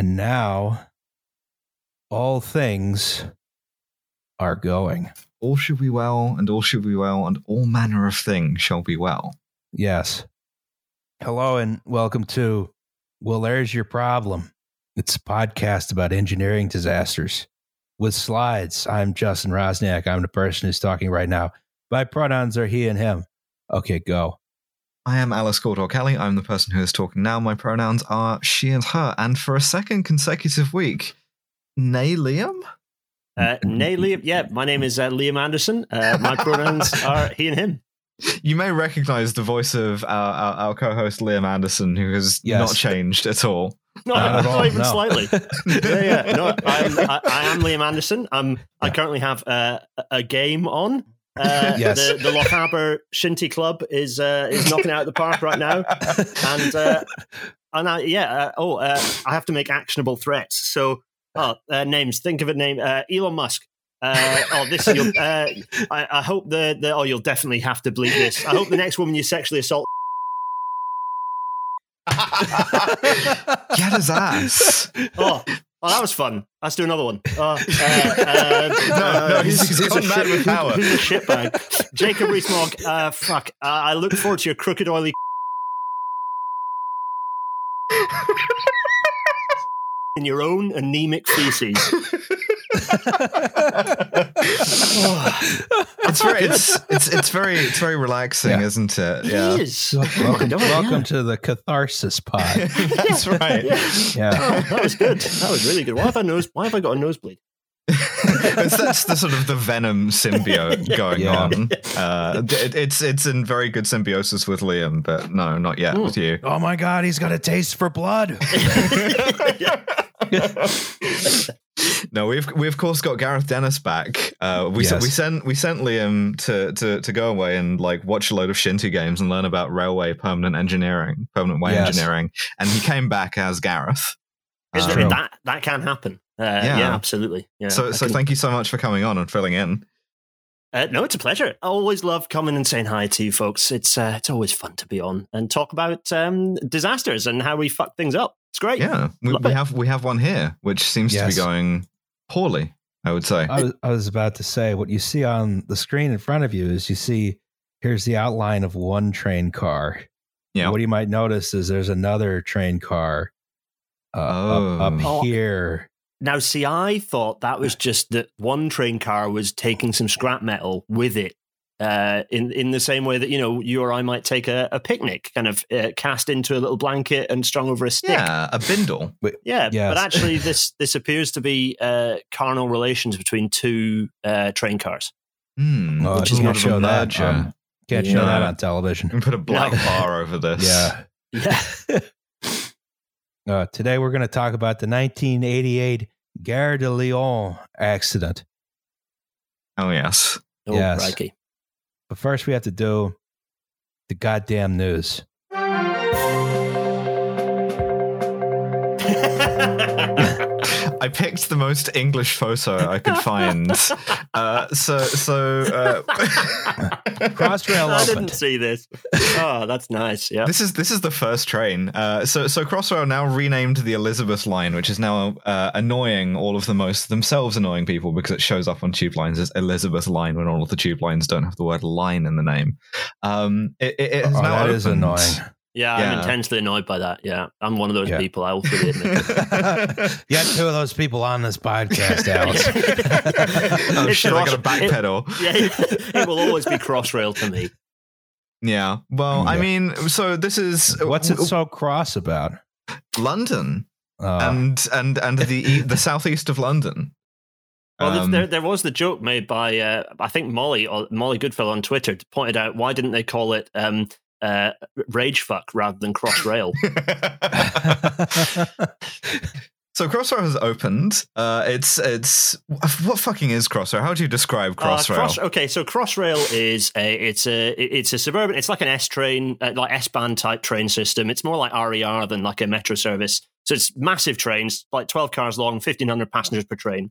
And now all things are going. All should be well, and all should be well, and all manner of things shall be well. Yes. Hello, and welcome to Well, There's Your Problem. It's a podcast about engineering disasters with slides. I'm Justin Rosniak. I'm the person who's talking right now. My pronouns are he and him. Okay, go. I am Alice Gordor Kelly. I'm the person who is talking now. My pronouns are she and her. And for a second consecutive week, nay, Liam? Yeah, my name is Liam Anderson. My pronouns are he and him. You may recognize the voice of our co-host Liam Anderson, who has not changed at all. Not even slightly. Yeah. No, I am Liam Anderson. I currently have a game on. The Loch Aber Shinty Club is knocking out of the park right now, and I have to make actionable threats. So, names. Think of a name. Elon Musk. I hope you'll definitely have to bleep this. I hope the next woman you sexually assault. Get his ass. Oh, that was fun. Let's do another one. No, he's gone mad with power. He's a shitbag. Jacob Rees-Mogg, fuck. I look forward to your crooked, oily in your own anemic feces. It's very relaxing, isn't it? Yeah. It is. Welcome to the catharsis pod. That's right. Yeah. Oh, that was good. That was really good. Why have I got a nosebleed? That's the sort of the venom symbiote going on. It's in very good symbiosis with Liam, but no, not yet with you. Oh my God, he's got a taste for blood. No, we of course got Gareth Dennis back. We sent Liam to go away and like watch a load of Shinty games and learn about railway permanent way engineering, and he came back as Gareth. That can happen. Yeah, absolutely. Yeah. So thank you so much for coming on and filling in. No, it's a pleasure. I always love coming and saying hi to you folks. It's always fun to be on and talk about disasters and how we fuck things up. It's great. Yeah, we have one here, which seems to be going poorly, I would say. I was about to say, what you see on the screen in front of you is here's the outline of one train car. Yeah. What you might notice is there's another train car up here. Now, see, I thought that was just that one train car was taking some scrap metal with it in the same way that, you know, you or I might take a picnic, kind of cast into a little blanket and strung over a stick. Yeah, a bindle. But actually this appears to be carnal relations between two train cars. Which is not show that. Can't show that on television. And put a black bar over this. Yeah. Yeah. Today we're going to talk about the 1988 Gare de Lyon accident. Oh, yes. Oh, crikey. But first we have to do the goddamn news. I picked the most English photo I could find. Crossrail opened. I didn't see this. Oh, that's nice. Yeah, this is the first train. So Crossrail now renamed the Elizabeth Line, which is now annoying all of the most themselves annoying people because it shows up on tube lines as Elizabeth Line when all of the tube lines don't have the word "line" in the name. It is annoying. Yeah, I'm intensely annoyed by that. Yeah, I'm one of those people. I will fully admit. You had two of those people on this podcast, Alex. I got a backpedal. It will always be Crossrail to me. Yeah, well, I mean, so this is... What's it so cross about? London and the southeast of London. Well, there was the joke made by, I think Molly Goodfellow on Twitter pointed out, why didn't they call it... rage fuck rather than Crossrail. So Crossrail has opened. It's what fucking is Crossrail? How do you describe Crossrail? So Crossrail is it's a suburban. It's like an S train, like S-Bahn type train system. It's more like RER than like a metro service. So it's massive trains, like 12 cars long, 1,500 passengers per train.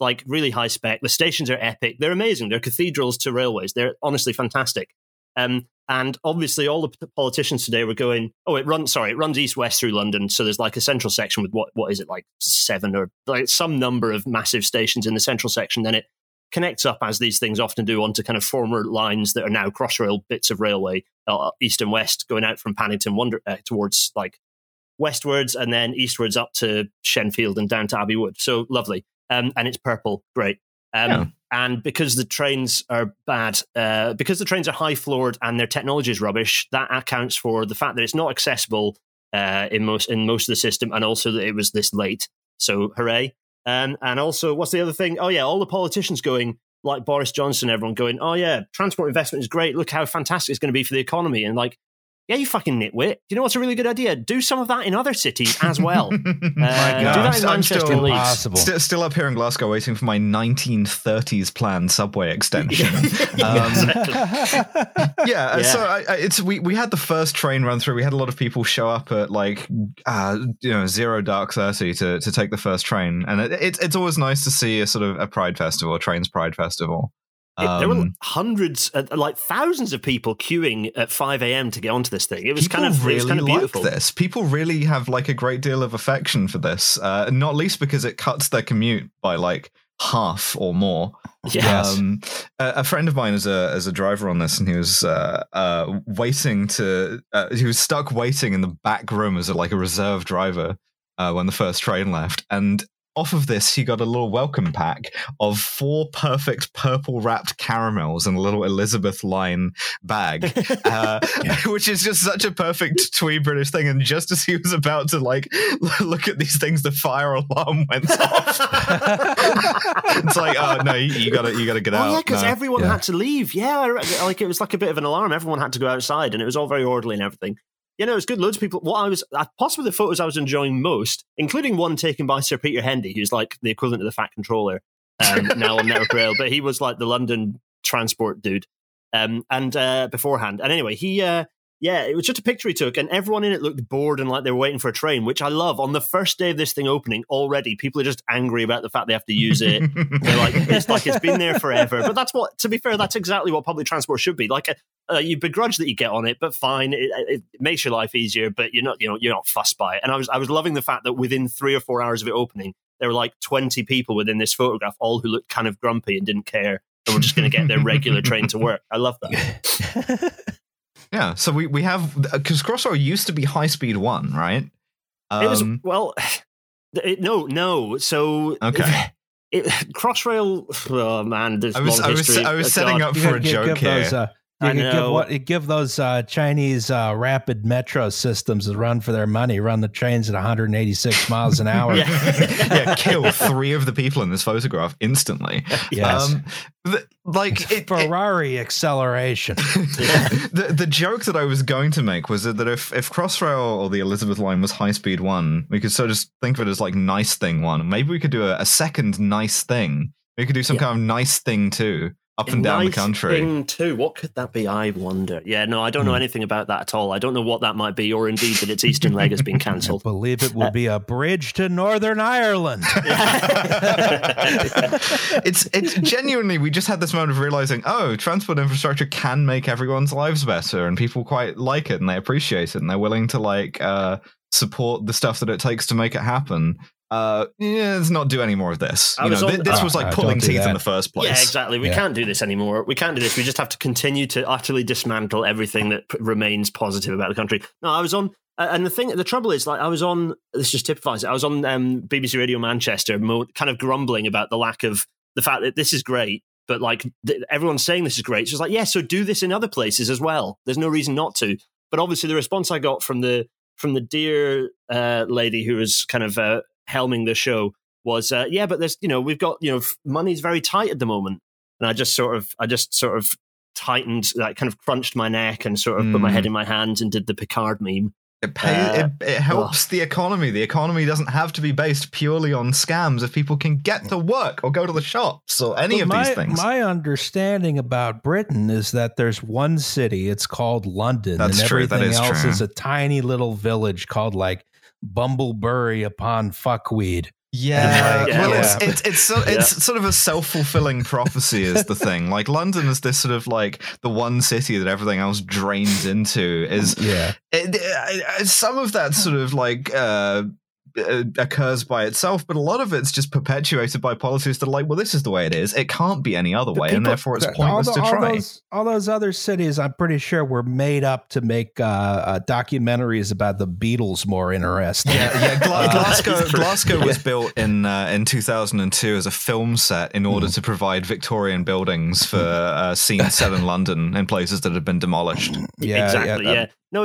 Like really high spec. The stations are epic. They're amazing. They're cathedrals to railways. They're honestly fantastic. And obviously all the politicians today were going, oh, it runs east-west through London. So there's like a central section with what is it, like seven or like some number of massive stations in the central section. Then it connects up, as these things often do, onto kind of former lines that are now Crossrail bits of railway, east and west, going out from Paddington towards like westwards and then eastwards up to Shenfield and down to Abbey Wood. So lovely. And it's purple. Great. And because the trains are bad, because the trains are high floored and their technology is rubbish, that accounts for the fact that it's not accessible in most of the system, and also that it was this late. So hooray! And also, what's the other thing? Oh yeah, all the politicians going like Boris Johnson, everyone going, oh yeah, transport investment is great. Look how fantastic it's going to be for the economy. And like, yeah, you fucking nitwit. Do you know what's a really good idea? Do some of that in other cities as well. Do that in Manchester and Leeds. Still up here in Glasgow waiting for my 1930s planned subway extension. So we had the first train run through. We had a lot of people show up at 0 dark 30 to take the first train. And it's always nice to see a sort of a pride festival, a trains pride festival. There were hundreds, thousands of people queuing at 5 a.m. to get onto this thing. It was kind of beautiful. This. People really have like a great deal of affection for this, not least because it cuts their commute by like half or more. Yes. A friend of mine is a driver on this, and he was stuck waiting in the back room as a reserve driver when the first train left. And off of this, he got a little welcome pack of 4 perfect purple-wrapped caramels in a little Elizabeth Line bag, which is just such a perfect twee British thing. And just as he was about to look at these things, the fire alarm went off. It's like, oh no, you gotta get out. Yeah, because everyone had to leave. Yeah, it was like a bit of an alarm. Everyone had to go outside, and it was all very orderly and everything. You know, it was good. Loads of people. Possibly the photos I was enjoying most, including one taken by Sir Peter Hendy, who's like the equivalent of the Fat Controller now on Network Rail, but he was like the London transport dude beforehand. And anyway, he it was just a picture he took, and everyone in it looked bored and like they were waiting for a train, which I love. On the first day of this thing opening, already people are just angry about the fact they have to use it. They're like, it's been there forever. But to be fair, that's exactly what public transport should be. You begrudge that you get on it, but fine. It makes your life easier, but you're not fussed by it. And I was loving the fact that within 3 or 4 hours of it opening, there were like 20 people within this photograph, all who looked kind of grumpy and didn't care, and were just going to get their regular train to work. I love that. Yeah, so we have, because Crossrail used to be High Speed 1, right? No. So okay. Crossrail. Oh man, this I was setting up for a joke here. You give those Chinese rapid metro systems a run for their money. Run the trains at 186 miles an hour. Kill 3 of the people in this photograph instantly. Yes. Ferrari acceleration. The joke that I was going to make was that if Crossrail or the Elizabeth Line was High Speed 1, we could sort of just think of it as like Nice Thing 1. Maybe we could do a second Nice Thing. We could do some kind of Nice Thing 2. Up and down the country. Thing too. What could that be? I wonder. Yeah, no, I don't know anything about that at all. I don't know what that might be, or indeed that its eastern leg has been cancelled. I believe it will be a bridge to Northern Ireland. It's genuinely, we just had this moment of realizing, oh, transport infrastructure can make everyone's lives better, and people quite like it, and they appreciate it, and they're willing to support the stuff that it takes to make it happen. Let's not do any more of this. This was like pulling teeth in the first place. Yeah, exactly. We can't do this anymore. We can't do this. We just have to continue to utterly dismantle everything that remains positive about the country. No, I was on, and the trouble is, I was on. This just typifies it. I was on BBC Radio Manchester, kind of grumbling about the lack of the fact that this is great, but everyone's saying this is great. So it's so do this in other places as well. There's no reason not to. But obviously, the response I got from the dear lady who was kind of helming the show was, but there's, we've got, money's very tight at the moment. And I just sort of tightened, kind of crunched my neck and sort of put my head in my hands and did the Picard meme. It helps the economy. The economy doesn't have to be based purely on scams if people can get to work or go to the shops or these things. My understanding about Britain is that there's one city, it's called London. That's and true. Everything that is else true. Is a tiny little village called Bumbleberry upon Fuckweed. Yeah, yeah. Well, it's sort of a self-fulfilling prophecy is the thing. Like, London is this sort of like the one city that everything else drains into. Is yeah, some of that sort of like occurs by itself, but a lot of it's just perpetuated by policies that are like, well, this is the way it is. It can't be any other way, and therefore it's pointless to try. All those other cities, I'm pretty sure, were made up to make documentaries about the Beatles more interesting. Yeah, yeah. Glasgow was built in 2002 as a film set in order to provide Victorian buildings for scenes set in London in places that had been demolished. Yeah, exactly. Yeah. No,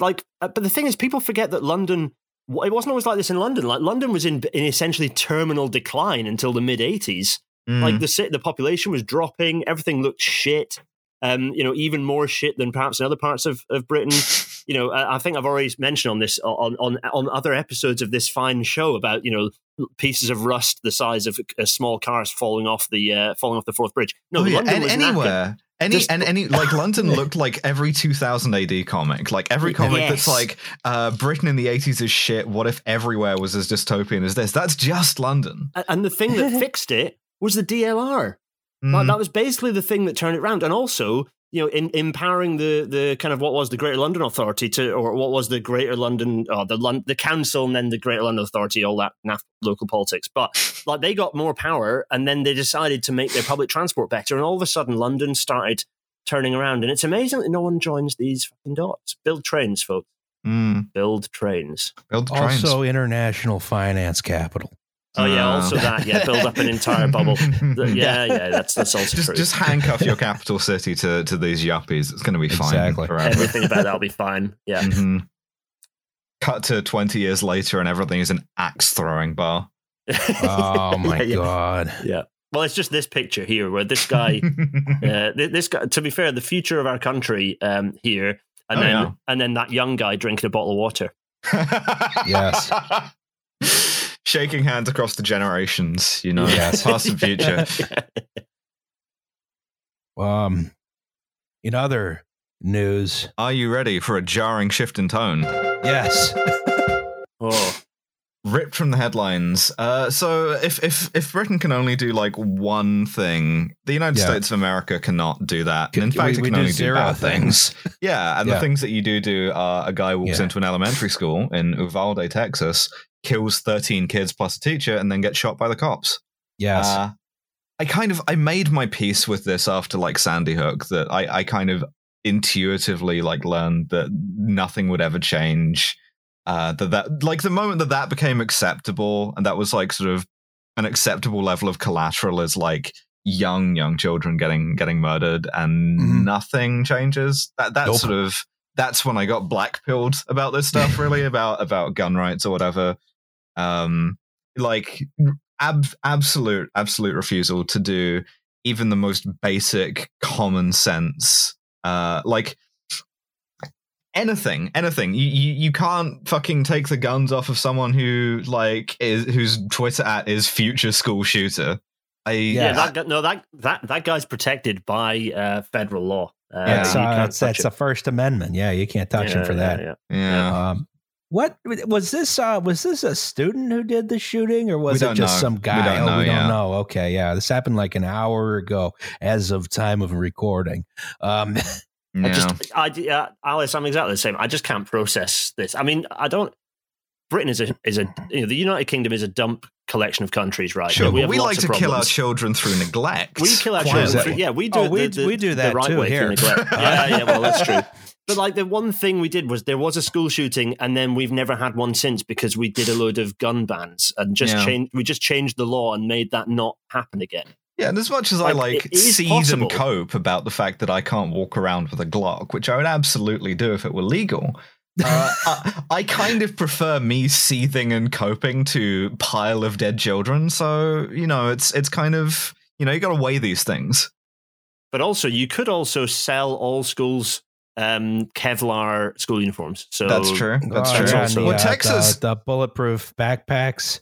but the thing is, people forget that London. It wasn't always like this in London. Like, London was in essentially terminal decline until the mid 80s. Mm. Like, the population was dropping. Everything looked shit. Even more shit than perhaps in other parts of Britain. I think I've already mentioned on this on other episodes of this fine show about pieces of rust the size of small cars falling off the Forth Bridge. No, oh, yeah. London was anywhere. London looked like every 2000 AD comic, like every comic that's like Britain in the 80s is shit. What if everywhere was as dystopian as this? That's just London. And the thing that fixed it was the DLR. Mm. That was basically the thing that turned it around. And also, empowering the kind of what was the Greater London Authority the council and then the Greater London Authority, all that local politics. But like, they got more power, and then they decided to make their public transport better, and all of a sudden London started turning around. And it's amazing that no one joins these fucking dots. Build trains, folks. Mm. Build trains. Build trains. Also, international finance capital. Oh yeah, also that. Yeah, build up an entire bubble. Yeah, that's also true. Just handcuff your capital city to these yuppies. It's going to be fine. Exactly. Forever. Everything about that'll be fine. Yeah. Mm-hmm. Cut to 20 years later, and everything is an axe throwing bar. Oh my god. Yeah. Well, it's just this picture here where this guy, To be fair, the future of our country here, and then that young guy drinking a bottle of water. Yes. Shaking hands across the generations, past and future. In other news, are you ready for a jarring shift in tone? Yes. Oh. Ripped from the headlines. So if Britain can only do like one thing, the United States of America cannot do that. And in fact, it can only do bad things. Yeah, and the things that you do are a guy walks into an elementary school in Uvalde, Texas, kills 13 kids plus a teacher, and then gets shot by the cops. Yes. I made my peace with this after like Sandy Hook, that I kind of intuitively like learned that nothing would ever change. That like the moment that became acceptable, and that was like sort of an acceptable level of collateral, is like young children getting murdered, and nothing changes. That's when I got blackpilled about this stuff, really, about gun rights or whatever. Absolute refusal to do even the most basic common sense, Anything. You can't fucking take the guns off of someone whose Twitter @ is future school shooter. That guy's protected by federal law. That's a First Amendment. Yeah, you can't touch him for that. Yeah. What was this? Was this a student who did the shooting, or was it just some guy? We don't know. Okay, yeah, this happened like an hour ago, as of time of recording. Yeah. Alice, I'm exactly the same. I just can't process this. I mean, I don't. Britain is the United Kingdom is a dump collection of countries, right? Sure, we like to kill our children through neglect. We kill our children through, we do. We do that the right too way here. Through neglect. Well, that's true. But like, the one thing we did was there was a school shooting, and then we've never had one since because we did a load of gun bans and changed the law and made that not happen again. Yeah, and as much as I seize possible. And cope about the fact that I can't walk around with a Glock, which I would absolutely do if it were legal, I kind of prefer me seething and coping to pile of dead children. So, it's kind of, you got to weigh these things. But also, you could also sell all schools Kevlar school uniforms. So that's true. Also, Texas, the bulletproof backpacks.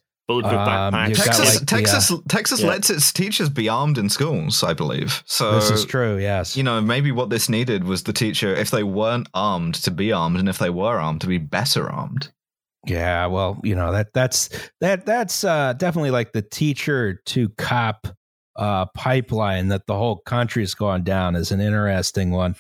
Texas lets its teachers be armed in schools, I believe. So this is true, yes. Maybe what this needed was the teacher, if they weren't armed, to be armed, and if they were armed, to be better armed. Yeah, well, you know, that's definitely like the teacher to cop pipeline that the whole country's gone down is an interesting one,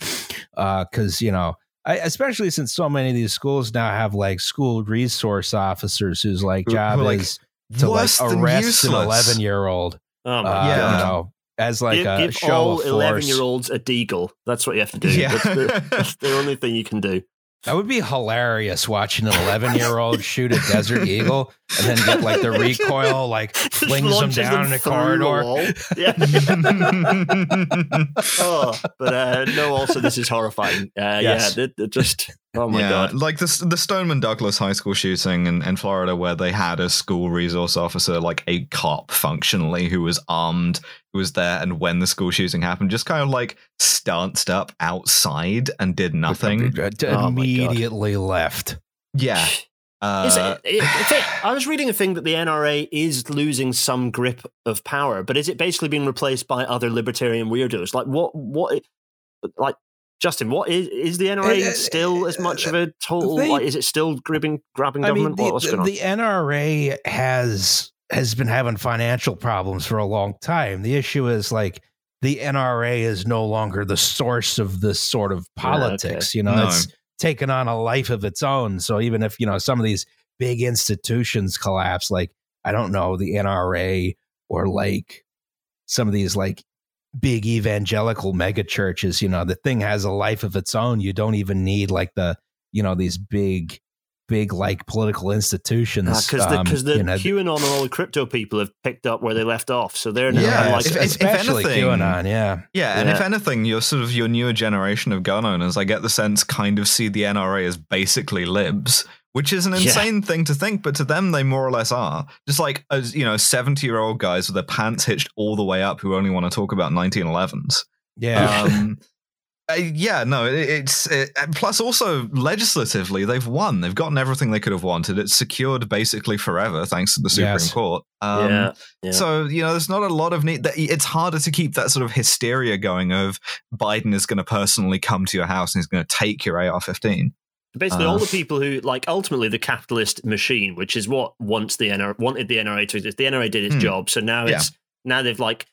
because, you know, especially since so many of these schools now have like school resource officers whose like job is to like arrest an 11-year-old. Oh my God. You know, as like give show all of force. 11-year-olds a deagle. That's what you have to do. Yeah. That's the only thing you can do. That would be hilarious, watching an 11-year-old shoot a desert eagle and then get like the recoil, like flings them down in a corridor. Yeah. No, also this is horrifying. Yes. Yeah, it just, oh my God. Like the Stoneman Douglas High School shooting in Florida, where they had a school resource officer, like a cop functionally, who was armed, who was there, and when the school shooting happened, just kind of like stanced up outside and did nothing. Immediately left. Yeah. I was reading a thing that the NRA is losing some grip of power, but is it basically being replaced by other libertarian weirdos? Like what like Justin, what is the NRA still as much of a total, like, is it still grabbing government? I mean, what's going on? The NRA has been having financial problems for a long time. The issue is like the NRA is no longer the source of this sort of politics. You know, it's taken on a life of its own. So even if, you know, some of these big institutions collapse, like, I don't know, the NRA or like some of these like big evangelical mega churches, you know, the thing has a life of its own. You don't even need like the, you know, these big like political institutions, because the QAnon and all the crypto people have picked up where they left off, so they're now like, especially QAnon, and if anything, your sort of your newer generation of gun owners, I get the sense, kind of see the NRA as basically libs, which is an insane thing to think, but to them they more or less are. Just like, as you know, 70-year-old guys with their pants hitched all the way up who only want to talk about 1911s. Plus also legislatively they've won. They've gotten everything they could have wanted. It's secured basically forever thanks to the Supreme Court. So, you know, there's not a lot of need. It's harder to keep that sort of hysteria going of Biden is going to personally come to your house and he's going to take your AR-15. Basically, all the people who, like, ultimately the capitalist machine, which is what wanted the NRA to exist. The NRA did its job, so now now they've like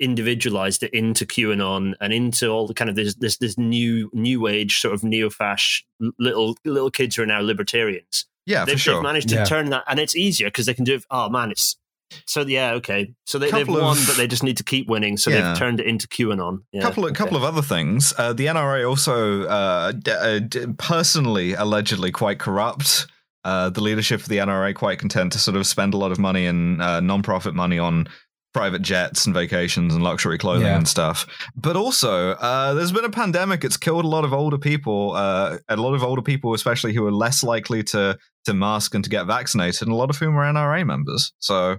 individualized it into QAnon and into all the kind of this new age sort of neo-fash little kids who are now libertarians. Yeah, they've managed to turn that, and it's easier because they can do it. Oh man, so they've won, but they just need to keep winning. So they've turned it into QAnon. Couple of other things. The NRA also personally, allegedly, quite corrupt. The leadership of the NRA quite content to sort of spend a lot of money and non-profit money on private jets and vacations and luxury clothing and stuff. But also, there's been a pandemic. It's killed a lot of older people, especially who are less likely to mask and to get vaccinated, and a lot of whom are NRA members. So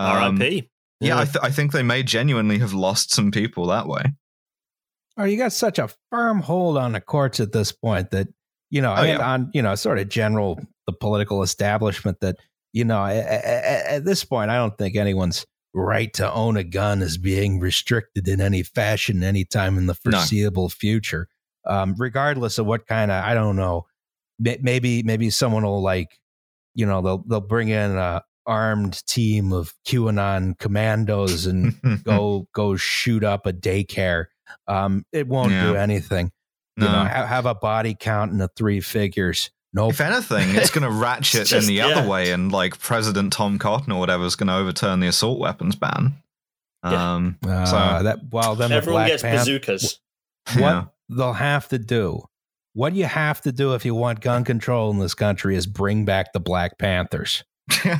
RIP. Yeah. I think they may genuinely have lost some people that way. Oh, you got such a firm hold on the courts at this point that, you know, on, you know, sort of general, the political establishment that, you know, at this point, I don't think anyone's right to own a gun is being restricted in any fashion anytime in the foreseeable future, regardless of what kind of, I don't know, maybe someone will, like, you know, they'll bring in a armed team of QAnon commandos and go shoot up a daycare. It won't do anything. You know, have a body count in the 3 figures. Nope. If anything, it's going to ratchet in the other way, and like President Tom Cotton or whatever is going to overturn the assault weapons ban. Everyone gets bazookas. What they'll have to do, what you have to do if you want gun control in this country, is bring back the Black Panthers.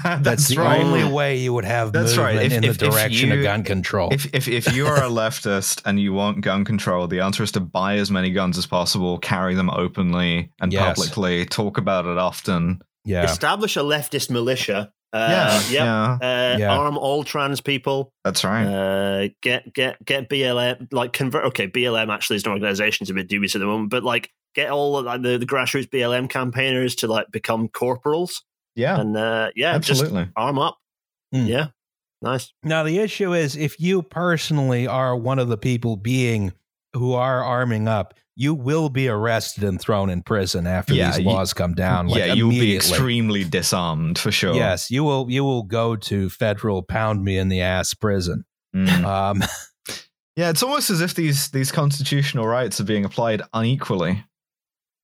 That's the only way you would have movement in the direction of gun control. If you are a leftist and you want gun control, the answer is to buy as many guns as possible, carry them openly and publicly, talk about it often. Yeah. Establish a leftist militia. Arm all trans people. That's right. Get BLM, like, convert. Okay, BLM actually is an organization, it's a bit dubious at the moment, but like get all of, like, the grassroots BLM campaigners to like become corporals. Yeah. And absolutely. Just arm up. Mm. Yeah. Nice. Now, the issue is, if you personally are one of the people who are arming up, you will be arrested and thrown in prison after these laws come down. Like, you will be extremely disarmed for sure. Yes, you will go to federal pound me in the ass prison. Mm. Yeah, it's almost as if these constitutional rights are being applied unequally.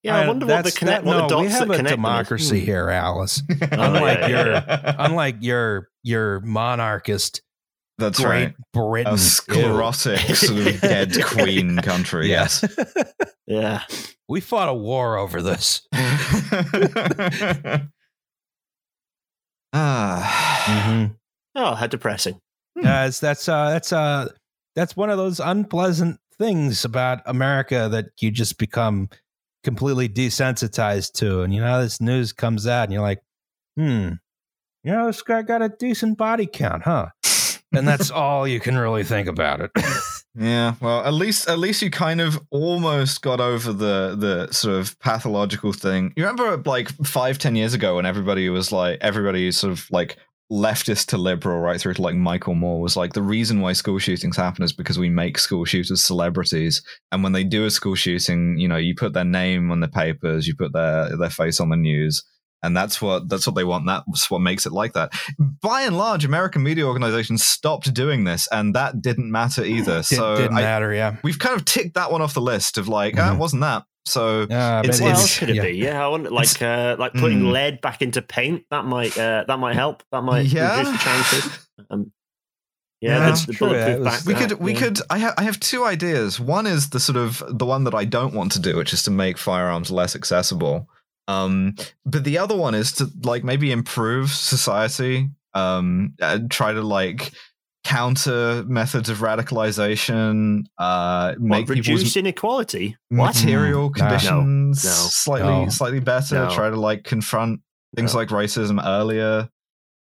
Yeah, I wonder what the connect. What the dots we have that a democracy here, Alice. Unlike your monarchist. That's Great right. Britain, a sclerotic, sort of dead queen country. Yeah. Yes. Yeah. We fought a war over this. Mm-hmm. Oh, how depressing. That's one of those unpleasant things about America that you just become completely desensitized to. And, you know, this news comes out and you're like, you know, this guy got a decent body count, huh? And that's all you can really think about it. Yeah, well, at least you kind of almost got over the sort of pathological thing. You remember, like, 5-10 years ago when everybody sort of, like, leftist to liberal right through to, like, Michael Moore was like, the reason why school shootings happen is because we make school shooters celebrities. And when they do a school shooting, you know, you put their name on the papers, you put their face on the news. And that's what they want. That's what makes it like that. By and large, American media organizations stopped doing this, and that didn't matter either. It didn't matter. We've kind of ticked that one off the list of, like, it wasn't that. So how should it be? Yeah, I wonder, like putting lead back into paint. That might help. That might reduce the chances. That's the bulletproof back. We could. I have two ideas. One is the one that I don't want to do, which is to make firearms less accessible. But the other one is to, like, maybe improve society, and try to, like, counter methods of radicalization, reduce inequality, material conditions slightly better, try to, like, confront things like racism earlier.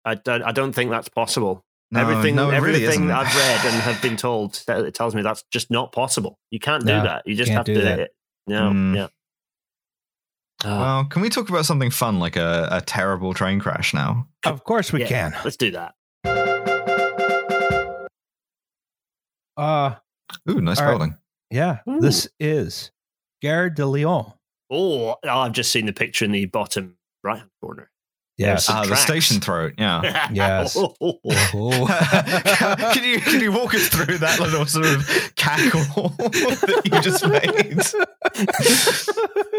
I don't think that's possible. No, everything I've read and have been told that it tells me that's just not possible. You can't do that. You just have to do it. Well, can we talk about something fun, like a terrible train crash now? Of course we can. Let's do that. Ooh, nice building. Right. Yeah, ooh. This is Gare de Lyon. Oh, I've just seen the picture in the bottom right corner. Yes, the station throat. Yeah, yes. Can you walk us through that little sort of cackle that you just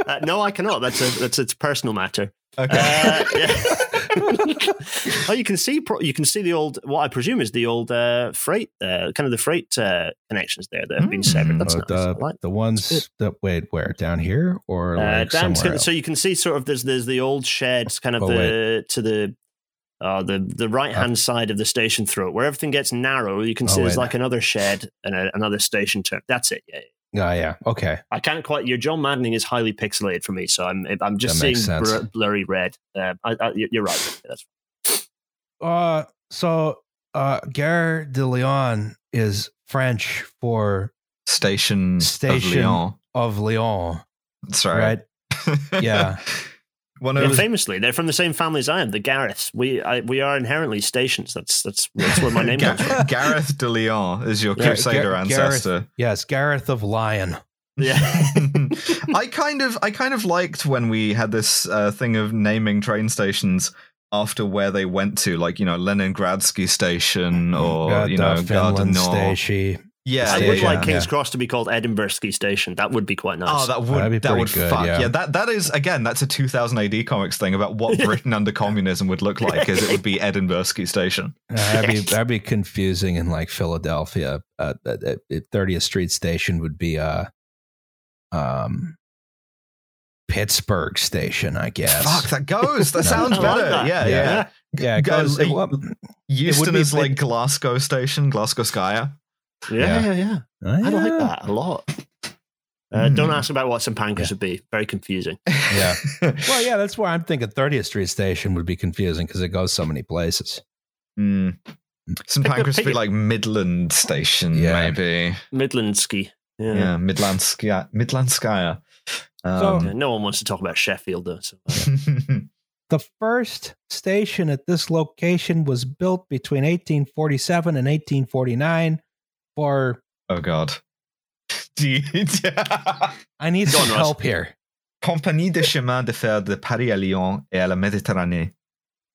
made? No, I cannot. That's a personal matter. Okay. Oh, you can see the old, what I presume is the old freight, kind of the freight connections there that have been severed. That's nice. The ones that where down here or like down somewhere else? So you can see sort of there's the old sheds kind of to the right hand side of the station throat where everything gets narrow. You can see there's like another shed and another station turn. That's it. Yeah. Oh, yeah. Okay. I can't quite. Your John Maddening is highly pixelated for me, so I'm just seeing blurry red. You're right. That's right. So Gare de Lyon is French for Station of Lyon. That's right. Right? Yeah. Famously, they're from the same family as I am, the Gareths. We are inherently stations. That's where my name comes from. Gareth de Lyon is your Crusader ancestor. Gareth of Lyon. Yeah. I kind of liked when we had this thing of naming train stations after where they went to, like, you know, Leningradsky Station or Finland Station. Yeah, I would like King's Cross to be called Edinburghsky Station. That would be quite nice. Oh, that would good, fuck. Yeah. That is, again, that's a 2000 AD comics thing about what Britain under communism would look like, as it would be Edinburghsky Station. That'd be confusing in, like, Philadelphia. 30th Street Station would be Pittsburgh Station, I guess. Fuck, that goes. That sounds better. Like that. Yeah. Euston is like Glasgow Station, Glasgowskaya. Yeah. I like that a lot. Don't ask about what St. Pancras would be. Very confusing. Yeah. Well, yeah, that's why I'm thinking 30th Street Station would be confusing because it goes so many places. St. Pancras would be like Midland Station, maybe. Midlandsky. Yeah, Midlandskaya. So, no one wants to talk about Sheffield, though. So. The first station at this location was built between 1847 and 1849. Oh, God. dude. I need some help here. Compagnie des Chemins de Fer de Paris à Lyon et à la Méditerranée.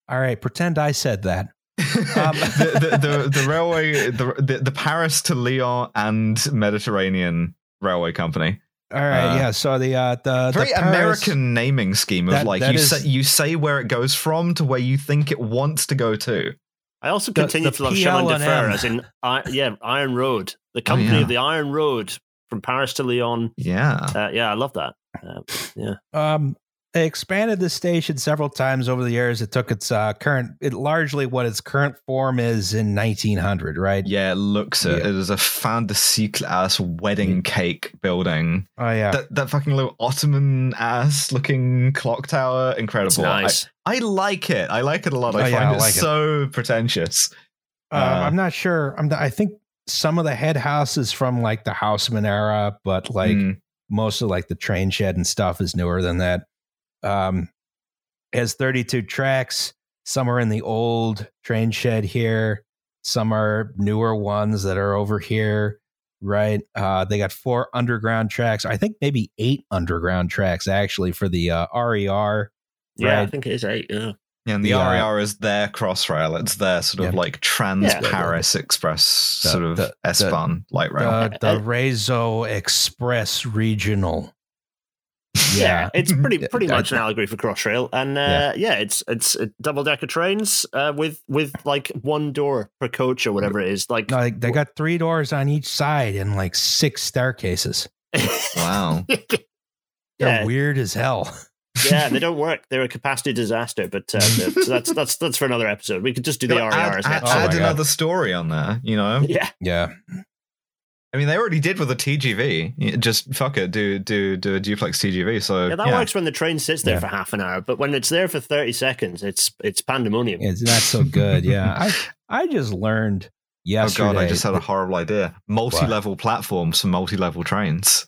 All right, pretend I said that. The railway, the Paris to Lyon and Mediterranean Railway Company. All right, yeah. So the very the Paris, American naming scheme of that, like that you say where it goes from to where you think it wants to go to. I also continue to love Chemin de Fer, as in Iron Road, the company of the Iron Road from Paris to Lyon. Yeah, I love that. They expanded the station several times over the years. It took its largely what its current form is in 1900, right? Yeah, it looks it. It is a fin de siècle ass wedding cake building. Oh yeah, that fucking little Ottoman ass looking clock tower, incredible. Nice. I like it. I like it a lot. I find it so pretentious. I'm not sure. I think some of the head house is from like the Haussmann era, but like most of like the train shed and stuff is newer than that. Has 32 tracks. Some are in the old train shed here. Some are newer ones that are over here, right? They got 4 underground tracks. I think maybe 8 underground tracks actually for the RER. Yeah, right? I think it is 8. Yeah. And the RER is their Crossrail. It's their sort of like Trans-Paris Express sort of S-Bahn light rail. The Réseau Express Regional. Yeah, it's pretty much an allegory for Crossrail, and it's double decker trains with like one door per coach or whatever it is. Like they got 3 doors on each side and like 6 staircases. Wow, they're weird as hell. Yeah, they don't work. They're a capacity disaster. But that's for another episode. We could just do the RER. Add another story on there. You know. Yeah. I mean, they already did with the TGV. Just fuck it, do a duplex TGV. So that works when the train sits there for half an hour, but when it's there for 30 seconds, it's pandemonium. It's not so good. Yeah, I just learned yesterday. Oh God, I just had a horrible idea. Multi-level platforms for multi-level trains.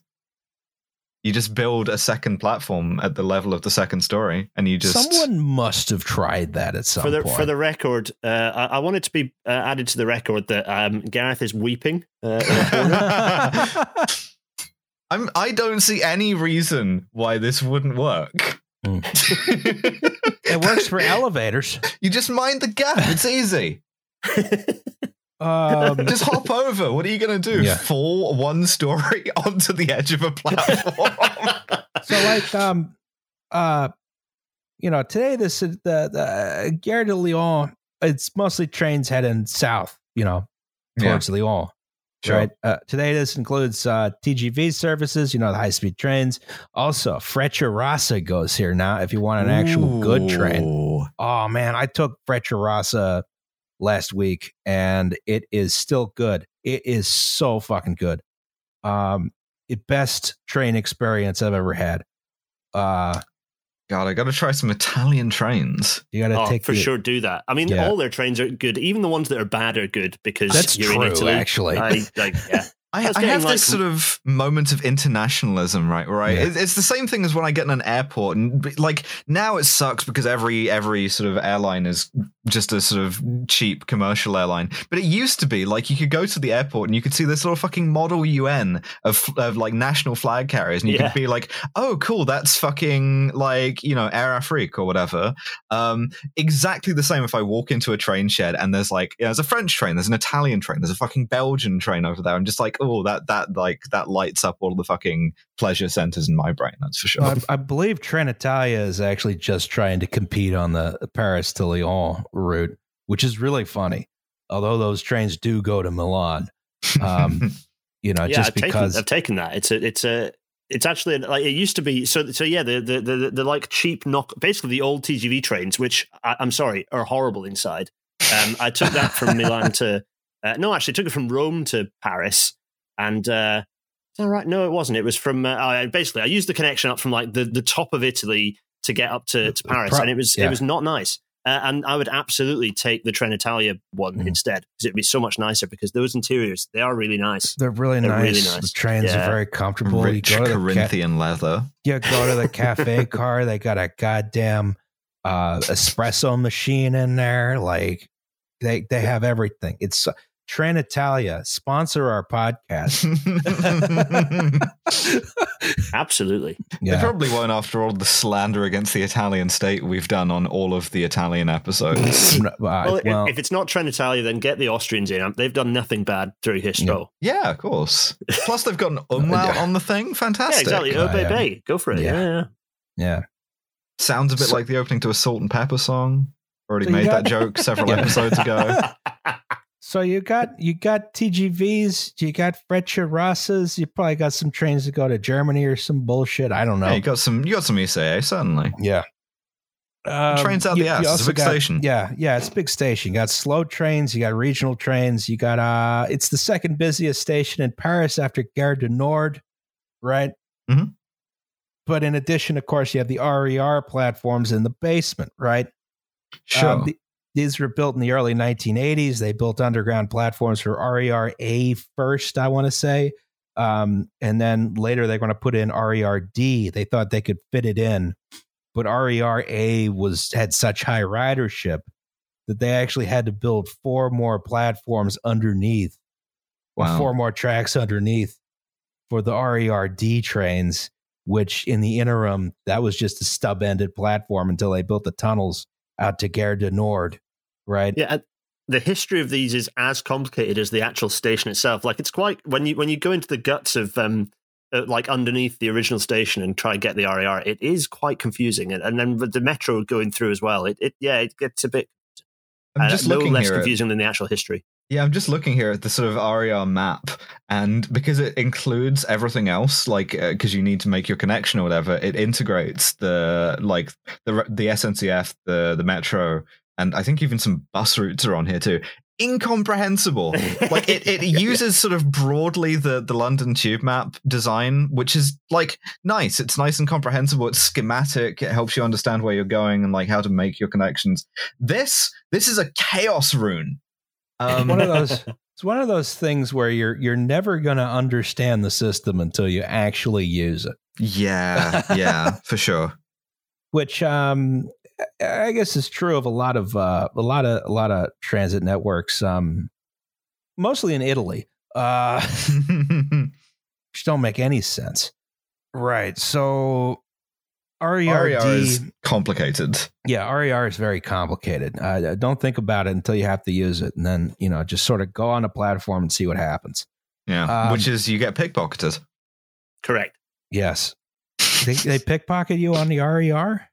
You just build a second platform at the level of the second story, and you just someone must have tried that at some point. For the record, I want it to be added to the record that Gareth is weeping. I don't see any reason why this wouldn't work. It works for elevators. You just mind the gap. It's easy. Just hop over. What are you going to do? Yeah. Fall 1 story onto the edge of a platform. So like, today this is the Gare de Lyon. It's mostly trains heading south, towards Lyon. Sure. Right. Today, this includes TGV services, the high-speed trains. Also, Frecciarossa goes here now if you want an actual good train. Oh, man, I took Frecciarossa last week, and it is still good. It is so fucking good. The best train experience I've ever had. God, I got to try some Italian trains. You got to sure do that. I mean, all their trains are good. Even the ones that are bad are good because that's you're true. In Italy. Actually, I have this sort of moment of internationalism, right? Right. Yeah. It's the same thing as when I get in an airport, and like now it sucks because every sort of airline is just a sort of cheap commercial airline. But it used to be like you could go to the airport and you could see this little fucking model UN of like national flag carriers, and you could be like, oh, cool, that's fucking like Air Afrique or whatever. Exactly the same if I walk into a train shed and there's like there's a French train, there's an Italian train, there's a fucking Belgian train over there. I'm just like. Oh, that lights up all the fucking pleasure centers in my brain. That's for sure. I believe Trenitalia is actually just trying to compete on the Paris to Lyon route, which is really funny. Although those trains do go to Milan, I've taken that. It's actually like it used to be. So yeah, the like cheap knock, basically the old TGV trains, which I'm sorry are horrible inside. I took that from Milan to took it from Rome to Paris. And no, it wasn't. It was from I used the connection up from like the top of Italy to get up to Paris, and it was not nice. And I would absolutely take the Trenitalia one instead because it'd be so much nicer. Because those interiors, they are really nice. They're really nice. The trains are very comfortable. Rich Corinthian leather. Yeah, go to the cafe car. They got a goddamn espresso machine in there. Like they have everything. It's Trenitalia, sponsor our podcast. Absolutely. Yeah. They probably won't after all the slander against the Italian state we've done on all of the Italian episodes. Well, if it's not Trenitalia, then get the Austrians in. They've done nothing bad through history. Yeah, of course. Plus, they've got an umlaut on the thing. Fantastic. Yeah, exactly. Obey. Go for it. Yeah. Sounds a bit like the opening to a Salt and Pepper song. Already made that joke several episodes ago. So you got TGVs, you got Frecciarossas, you probably got some trains that go to Germany or some bullshit. I don't know. Yeah, you got some ECA, certainly. Yeah. Trains out the ass. It's a big station. Yeah, it's a big station. You got slow trains, you got regional trains, you got it's the second busiest station in Paris after Gare de Nord, right? Mm-hmm. But in addition, of course, you have the RER platforms in the basement, right? Sure. These were built in the early 1980s. They built underground platforms for RER A first, I want to say. And then later they're going to put in RER D. They thought they could fit it in. But RER A had such high ridership that they actually had to build four more platforms underneath. Wow. Or four more tracks underneath for the RER D trains, which in the interim, that was just a stub-ended platform until they built the tunnels out to Gare du Nord. Right. Yeah. The history of these is as complicated as the actual station itself. Like, it's quite, when you go into the guts of like underneath the original station and try and get the RER, it is quite confusing. And then with the metro going through as well, it gets a bit less confusing than the actual history. Yeah, I'm just looking here at the sort of RER map, and because it includes everything else, like because you need to make your connection or whatever, it integrates the SNCF, the metro, and I think even some bus routes are on here too. Incomprehensible. Like it uses sort of broadly the London tube map design, which is like nice. It's nice and comprehensible. It's schematic. It helps you understand where you're going and like how to make your connections. This is a chaos rune. It's one of those things where you're never going to understand the system until you actually use it. Yeah, for sure. Which I guess is true of a lot of transit networks, mostly in Italy, which don't make any sense. Right. So RER is complicated. Yeah, RER is very complicated. Don't think about it until you have to use it, and then just sort of go on a platform and see what happens. Yeah, which is you get pickpocketed. Correct. Yes, they pickpocket you on the RER.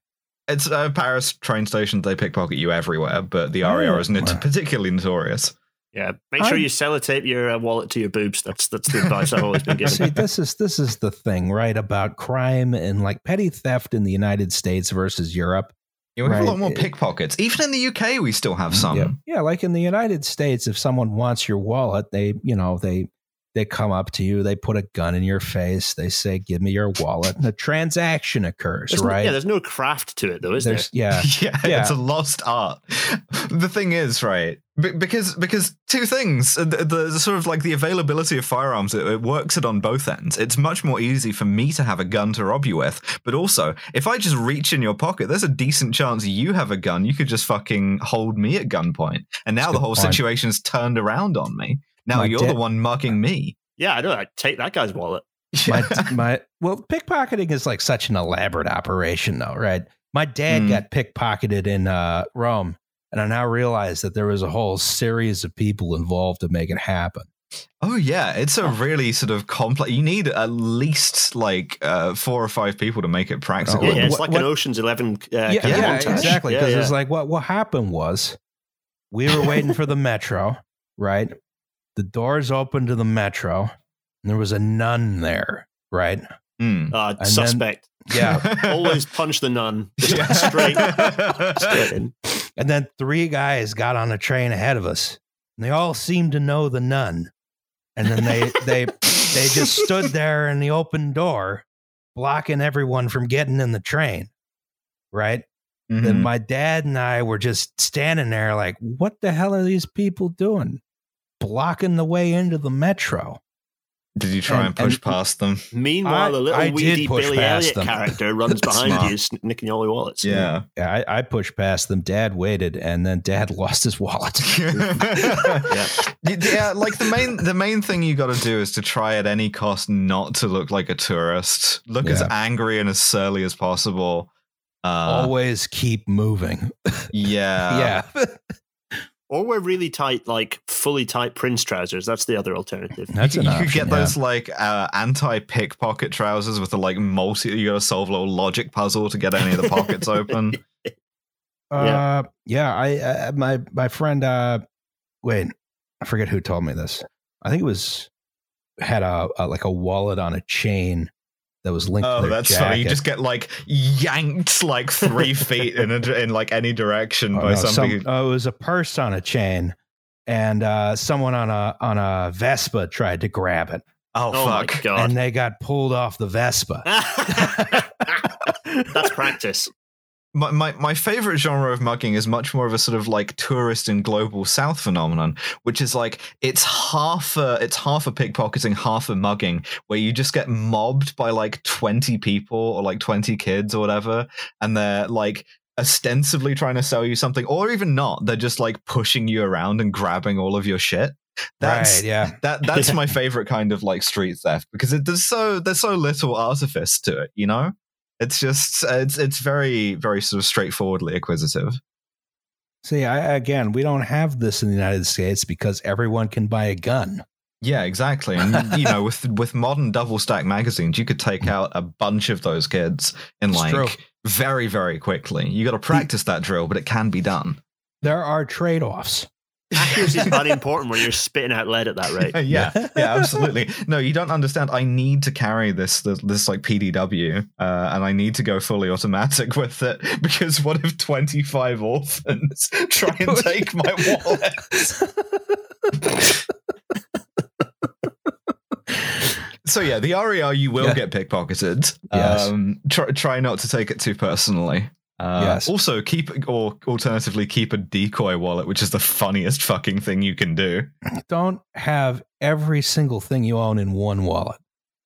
It's Paris train stations. They pickpocket you everywhere, but the RER is particularly notorious. Yeah, make sure you sellotape your wallet to your boobs. That's the advice I've always been given. See, this is the thing, right, about crime and like petty theft in the United States versus Europe. Yeah, we have a lot more pickpockets. Even in the UK, we still have some. Yeah, like in the United States, if someone wants your wallet, they come up to you, they put a gun in your face, they say, "Give me your wallet," and a transaction occurs, right? There's no craft to it, though, is there? Yeah, it's a lost art. The thing is, right, because two things, the sort of like the availability of firearms, it works it on both ends. It's much more easy for me to have a gun to rob you with, but also, if I just reach in your pocket, there's a decent chance you have a gun, you could just fucking hold me at gunpoint, and now the whole situation's turned around on me. Now my you're the one mugging me. Yeah, I know. I take that guy's wallet. Well, pickpocketing is like such an elaborate operation, though, right? My dad got pickpocketed in Rome, and I now realize that there was a whole series of people involved to make it happen. Oh, yeah. It's a really sort of complex. You need at least like 4 or 5 people to make it practical. Yeah, it's an Ocean's 11. Exactly. Because it's like what happened was we were waiting for the metro, right? The doors opened to the metro, and there was a nun there, right? Suspect. Always punch the nun. Straight in. And then 3 guys got on a train ahead of us, and they all seemed to know the nun. And then they just stood there in the open door, blocking everyone from getting in the train, right? Mm-hmm. Then my dad and I were just standing there like, what the hell are these people doing? Blocking the way into the metro. Did you try and push past them? Meanwhile, a little weedy Billy Elliot character runs behind you, nicking all your wallets. Yeah. I pushed past them. Dad waited, and then Dad lost his wallet. Yeah, like the main thing you got to do is to try at any cost not to look like a tourist. Look as angry and as surly as possible. Always keep moving. Yeah. Yeah. Or wear really tight, like fully tight Prince trousers. That's the other alternative. You could get those like anti-pickpocket trousers with the like you got to solve a little logic puzzle to get any of the pockets open. My friend, wait, I forget who told me this. I think it was, had a like a wallet on a chain that was linked to their jacket. Oh, that's funny. You just get like yanked like 3 feet in like any direction by something. It was a purse on a chain, and someone on a Vespa tried to grab it. Oh fuck. My God. And they got pulled off the Vespa. That's practice. My favorite genre of mugging is much more of a sort of like tourist and global south phenomenon, which is like it's half a pickpocketing, half a mugging, where you just get mobbed by like 20 people or like 20 kids or whatever, and they're like ostensibly trying to sell you something, or even not, they're just like pushing you around and grabbing all of your shit. That's my favorite kind of like street theft, because there's so little artifice to it, you know. It's just it's very, very sort of straightforwardly acquisitive. See, again, we don't have this in the United States because everyone can buy a gun. Yeah, exactly. And you know, with modern double stack magazines, you could take out a bunch of those kids in like very, very quickly. You got to practice that drill, but it can be done. There are trade-offs. Accuracy is not important when you're spitting out lead at that rate. Yeah, absolutely. No, you don't understand. I need to carry this like PDW, and I need to go fully automatic with it, because what if 25 orphans try and take my wallet? So yeah, the RER, you will get pickpocketed. Yes. Try not to take it too personally. Yes. Also, alternatively keep a decoy wallet, which is the funniest fucking thing you can do. Don't have every single thing you own in one wallet.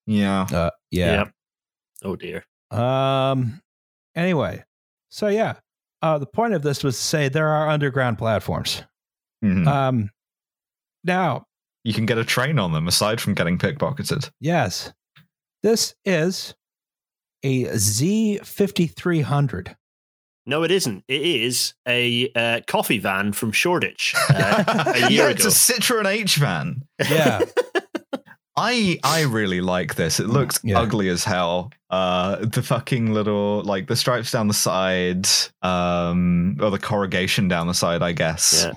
Yeah. Yeah. Oh dear. Anyway, so yeah, the point of this was to say there are underground platforms. Mm-hmm. Now you can get a train on them aside from getting pickpocketed. Yes. This is a Z5300. No, it isn't. It is a coffee van from Shoreditch a year ago. It's a Citroen H van. Yeah. I really like this. It looks ugly as hell. The fucking little, like, the stripes down the side, or the corrugation down the side, I guess. Yeah.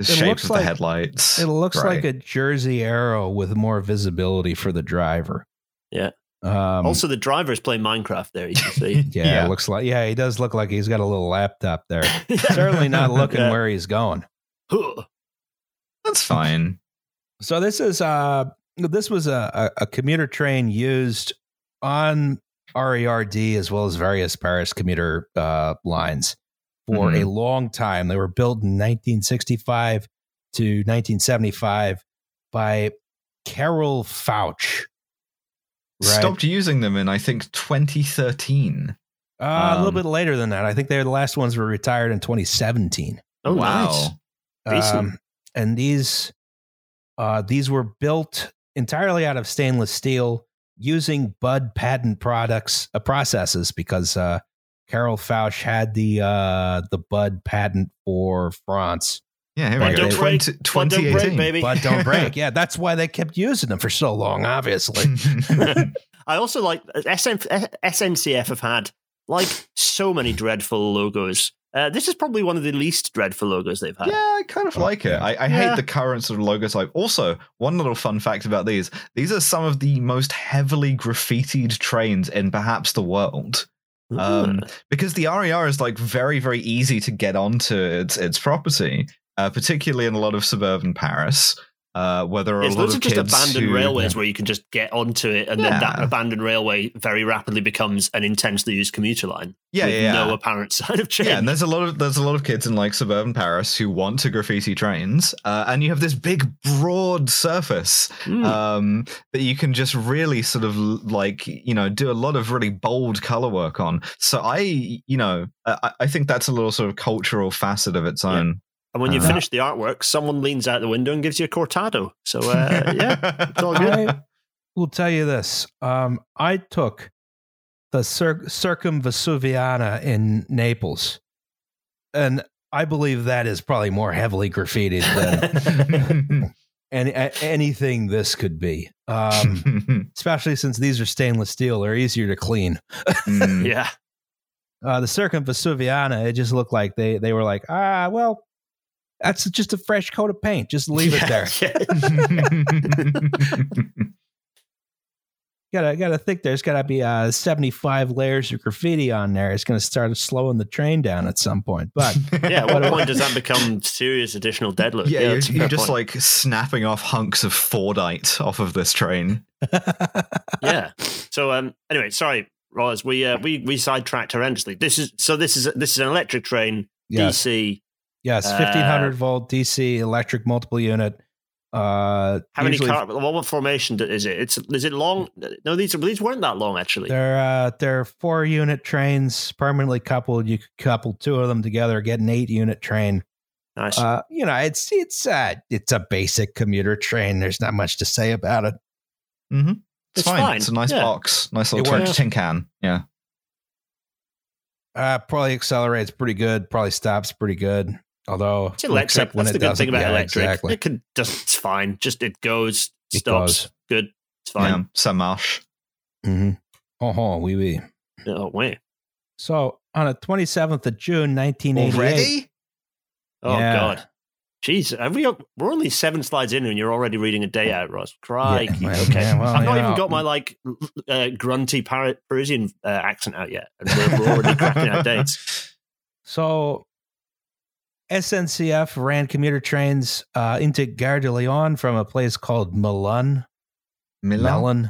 The shape of the headlights. It looks like a Jersey Arrow with more visibility for the driver. Yeah. Also, the driver's playing Minecraft there, you can see. It looks like. Yeah, he does look like he's got a little laptop there. Certainly not looking where he's going. That's fine. So this is was a commuter train used on RER D as well as various Paris commuter lines for a long time. They were built in 1965 to 1975 by Carel Fouché. Right. Stopped using them in, I think, 2013. A little bit later than that. I think they're the last ones were retired in 2017. Oh, wow. Nice. And these were built entirely out of stainless steel using Bud patent products processes, because Carel Fouché had the Bud patent for France. Yeah, here we go. 2018. Don't break, baby. But don't break. Yeah, that's why they kept using them for so long, obviously. I also like SNCF have had like so many dreadful logos. This is probably one of the least dreadful logos they've had. Yeah, I kind of like it. I hate the current sort of logo type. Also, one little fun fact about these. These are some of the most heavily graffitied trains in perhaps the world. Because the RER is like very, very easy to get onto its property. Particularly in a lot of suburban Paris. Where there are a lot of kids just abandoned railways where you can just get onto it, and then that abandoned railway very rapidly becomes an intensely used commuter line. No apparent sign of change. Yeah, and there's a lot of kids in like suburban Paris who want to graffiti trains, and you have this big broad surface that you can just really sort of like, you know, do a lot of really bold color work on. So I think that's a little sort of cultural facet of its own. Yeah. And when you finish the artwork, someone leans out the window and gives you a cortado. So, it's all good. I will tell you this. I took the Circumvesuviana in Naples, and I believe that is probably more heavily graffitied than anything this could be, especially since these are stainless steel. They're easier to clean. Yeah. The Circumvesuviana, it just looked like they were like, well, that's just a fresh coat of paint. Just leave it there. Gotta think there's gotta be 75 layers of graffiti on there. It's gonna start slowing the train down at some point. But at what point does that become serious additional deadlift? Yeah, you're just like snapping off hunks of Fordite off of this train. Yeah. So anyway, sorry, Roz, we sidetracked horrendously. This is an electric train, DC. Yes, 1500 volt DC electric multiple unit. How many car? What formation is it? Is it long? No, these weren't that long actually. They're 4-unit trains permanently coupled. You could couple 2 of them together, get an 8-unit train. Nice. It's a basic commuter train. There's not much to say about it. Mm-hmm. It's fine. It's a nice box, nice little tin can. Yeah. Probably accelerates pretty good. Probably stops pretty good. Although it's electric. That's the good thing about electric. Exactly. It can just, it's fine. Just it goes, stops. Good. It's fine. Yeah, ça marche. Mm-hmm. Oh, oui, oui. Oh, wait. So on the 27th of June, 1988. Already? Oh, yeah. God. Jeez. We're only 7 slides in and you're already reading a day out, Ross. Crikey. Yeah, okay. Yeah, well, I've not even got my like grunty Parisian accent out yet. And we're already cracking out dates. So SNCF ran commuter trains into Gare de Lyon from a place called Milan. Yeah,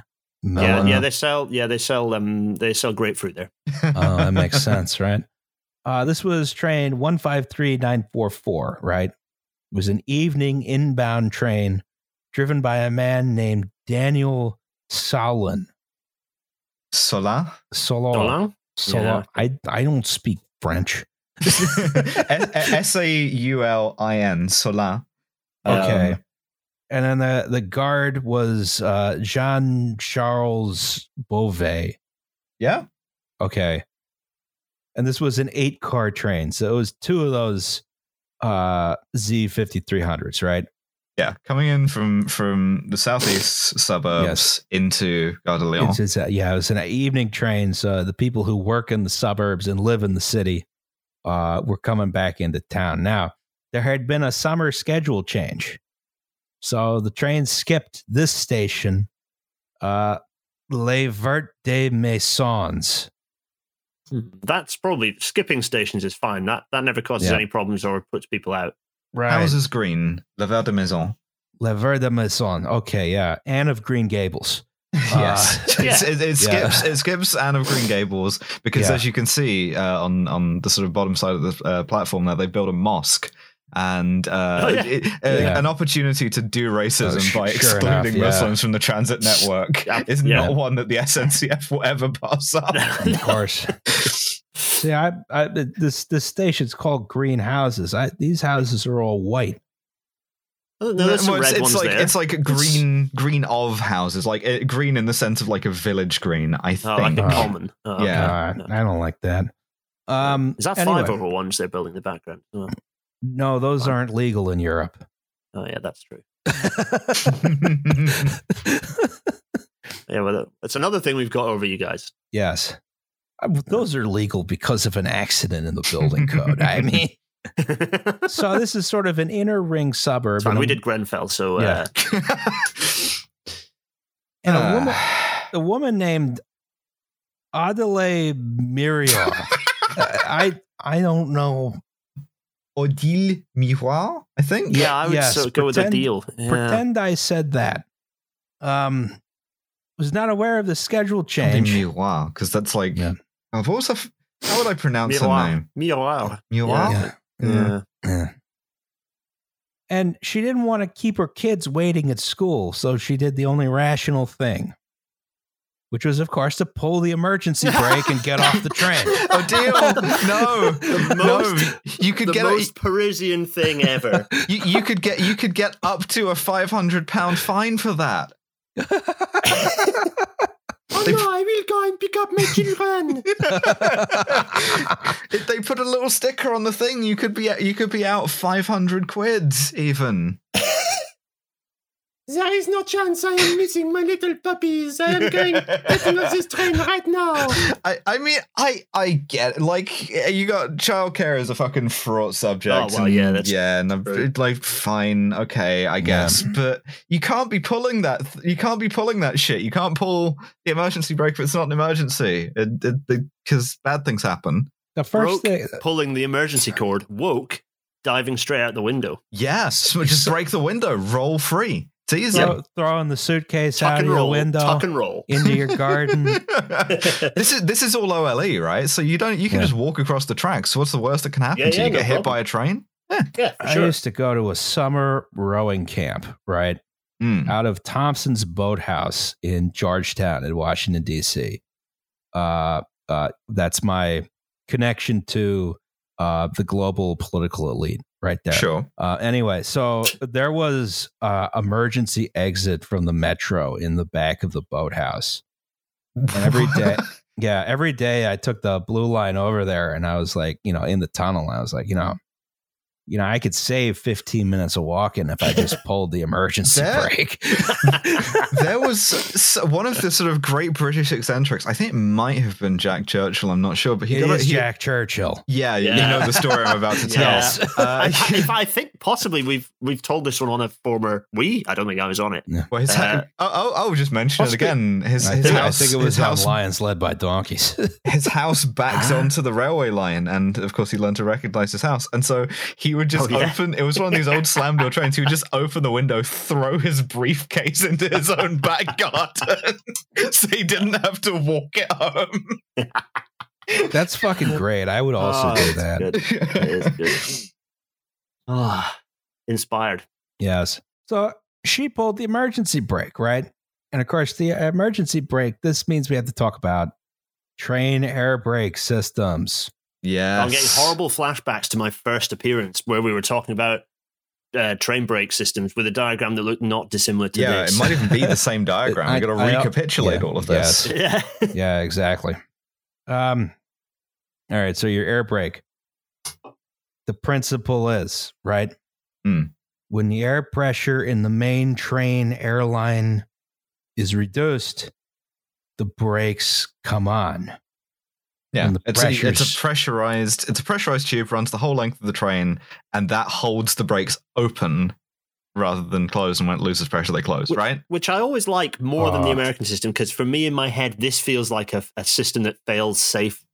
they sell grapefruit there. Oh, that makes sense, right? This was train 153944, right? It was an evening inbound train driven by a man named Daniel Saulin. Solin. Yeah. I don't speak French. Saulin, Solin. Okay. And then the guard was Jean Charles Beauvais. Yeah. Okay. And this was an 8-car train. So it was 2 of those Z5300s, right? Yeah. Coming in from the southeast suburbs into Gare de Lyon. It was an evening train. So the people who work in the suburbs and live in the city were coming back into town. Now, there had been a summer schedule change. So the train skipped this station, Les Vertes de Maisons. That's probably, skipping stations is fine. That never causes any problems or puts people out. Right. Houses green, Les Vertes de Maisons. Les Vertes de Maisons. Okay, yeah. Anne of Green Gables. Yes, it skips Anne of Green Gables because, as you can see on the sort of bottom side of the platform, there they built a mosque and an opportunity to do racism by excluding Muslims from the transit network is not one that the SNCF will ever pass up. Of course. See, this station's called Green Houses. These houses are all white. No, there's some red ones like, there. It's like green of houses, like green in the sense of like a village green, I think. Oh, like a common. Oh, yeah, okay. I don't like that. Is that anyway. 5 over ones they're building in the background? Oh. No, those aren't legal in Europe. Oh, yeah, that's true. Yeah, well, that's another thing we've got over you guys. Yes. Those are legal because of an accident in the building code. I mean... So this is sort of an inner ring suburb. Sorry, we did Grenfell, so and a woman named Odile Miroir. I don't know Odile Miroir, I think. Yeah, I would go with Odile. Yeah. Pretend I said that. Was not aware of the schedule change. Odile Miroir, because that's like... Yeah. What was how would I pronounce her name? Miroir. Miroir? Yeah. Yeah. And she didn't want to keep her kids waiting at school, so she did the only rational thing, which was, of course, to pull the emergency brake and get off the train. Odile, no, you could get the most Parisian thing ever. You could get up to a £500 fine for that. No, I will go and pick up my children. If they put a little sticker on the thing, you could be out 500 quids even. There is no chance I am missing my little puppies. I am going getting off this train right now. I mean, I get it. Like, you got childcare is a fucking fraught subject. Oh, well, yeah. Fine. Okay, I guess. Yeah. But you can't be pulling that. You can't be pulling that shit. You can't pull the emergency brake if it's not an emergency. Because bad things happen. The first thing. Pulling the emergency cord. Woke. Diving straight out the window. Yes. So just break the window. Roll free. It's easy. Throwing the suitcase tuck out of your window, tuck and roll into your garden. This is all OLE, right? So you can just walk across the tracks. So what's the worst that can happen? You get hit by a train? Yeah, for sure. I used to go to a summer rowing camp, right, out of Thompson's Boathouse in Georgetown in Washington D.C. That's my connection to the global political elite. Right there. Sure. Anyway, so there was emergency exit from the metro in the back of the boathouse. And every day I took the blue line over there, and I was like, in the tunnel, I was like, I could save 15 minutes of walking if I just pulled the emergency brake. There was one of the sort of great British eccentrics. I think it might have been Jack Churchill. I'm not sure, but Jack Churchill. Yeah, you know the story I'm about to tell. Yes. I think possibly we've told this one on a former. I don't think I was on it. Yeah. Well, I'll just mention it again. His house. I think it was on lions led by donkeys. His house backs onto the railway line, and of course he learned to recognize his house, and so he would just open. It was one of these old slam door trains. He would just open the window, throw his briefcase into his own back garden, so he didn't have to walk it home. That's fucking great. I would also do that. That is good. Inspired. Yes. So she pulled the emergency brake, right? And of course, the emergency brake. This means we have to talk about train air brake systems. Yes. I'm getting horrible flashbacks to my first appearance where we were talking about train brake systems with a diagram that looked not dissimilar to this. Yeah, it might even be the same diagram. We've got to recapitulate all of this. Yes. Yeah. Yeah, exactly. All right, so your air brake. The principle is, right? When the air pressure in the main train airline is reduced, the brakes come on. Yeah, it's a pressurized tube, runs the whole length of the train, and that holds the brakes open rather than closed. And when it loses pressure, they close, right? Which I always like more than the American system, because for me in my head, this feels like a system that fails safe.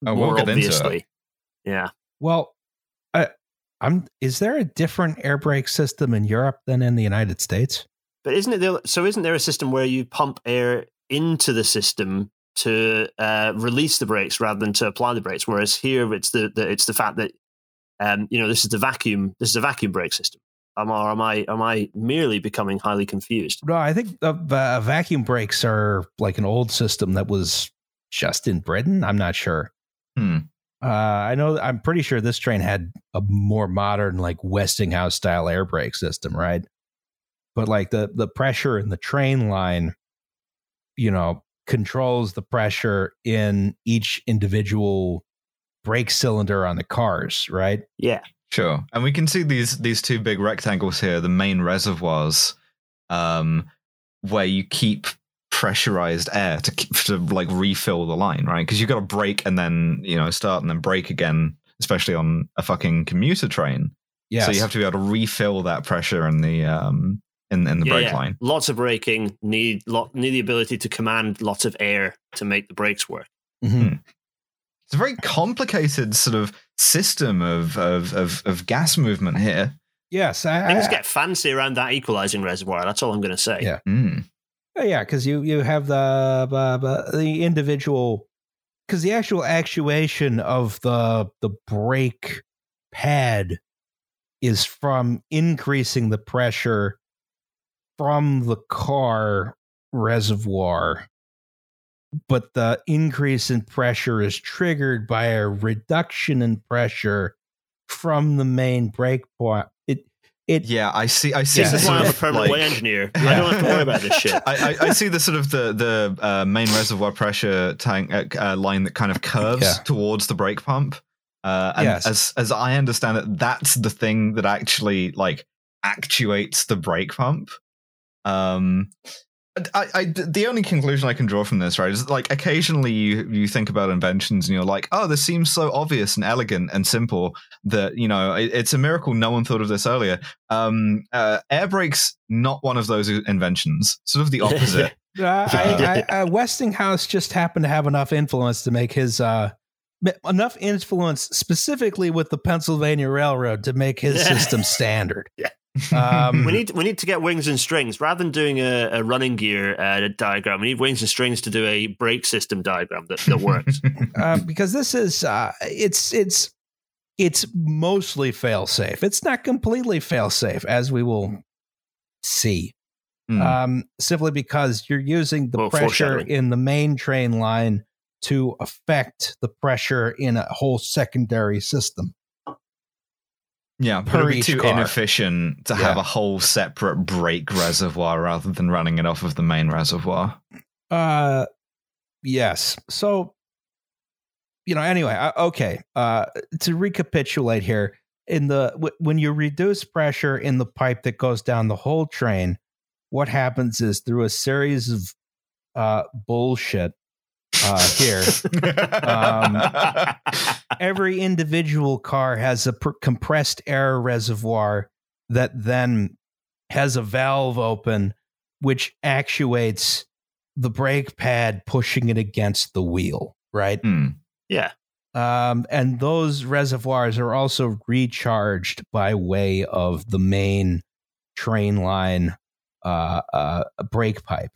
We'll get into it. Yeah. Well, is there a different air brake system in Europe than in the United States? But isn't there a system where you pump air into the system to release the brakes rather than to apply the brakes? Whereas here it's the fact that this is a vacuum brake system. Am I merely becoming highly confused? No, I think the vacuum brakes are like an old system that was just in Britain. I'm not sure. I know. I'm pretty sure this train had a more modern, like Westinghouse style air brake system, right? But like the pressure in the train line, controls the pressure in each individual brake cylinder on the cars, right? Yeah, sure. And we can see these two big rectangles here, the main reservoirs, where you keep pressurized air to refill the line, right? Because you've got to brake and then start and then brake again, especially on a fucking commuter train. Yeah. So you have to be able to refill that pressure in the brake line. Lots of braking, need the ability to command lots of air to make the brakes work. Mm-hmm. It's a very complicated sort of system of gas movement here. Yes, things get fancy around that equalising reservoir. That's all I'm going to say. Yeah, yeah, because you have the individual, because the actual actuation of the brake pad is from increasing the pressure from the car reservoir, but the increase in pressure is triggered by a reduction in pressure from the main brake point. I see. This is why I'm a permanent way engineer. Yeah. I don't have to worry about this shit. I see the sort of the main reservoir pressure tank line that kind of curves towards the brake pump. And as I understand it, that's the thing that actually like actuates the brake pump. I the only conclusion I can draw from this, right, is like occasionally you think about inventions and you're like, oh, this seems so obvious and elegant and simple that, you know, it's a miracle no one thought of this earlier. Air brakes, not one of those inventions, sort of the opposite. Westinghouse just happened to have enough influence to make his enough influence specifically with the Pennsylvania Railroad to make his system standard. Yeah. We need to get wings and strings rather than doing a running gear diagram. We need wings and strings to do a brake system diagram that works. Because this is it's mostly fail safe. It's not completely fail safe, as we will see. Simply because you're using the pressure in the main train line to affect the pressure in a whole secondary system. Yeah, but it'd be too inefficient to have a whole separate brake reservoir rather than running it off of the main reservoir. Yes. So, you know, anyway, okay. To recapitulate here, when you reduce pressure in the pipe that goes down the whole train, what happens is through a series of bullshit here. Every individual car has a compressed air reservoir that then has a valve open, which actuates the brake pad, pushing it against the wheel. Right. Yeah. And those reservoirs are also recharged by way of the main train line brake pipe.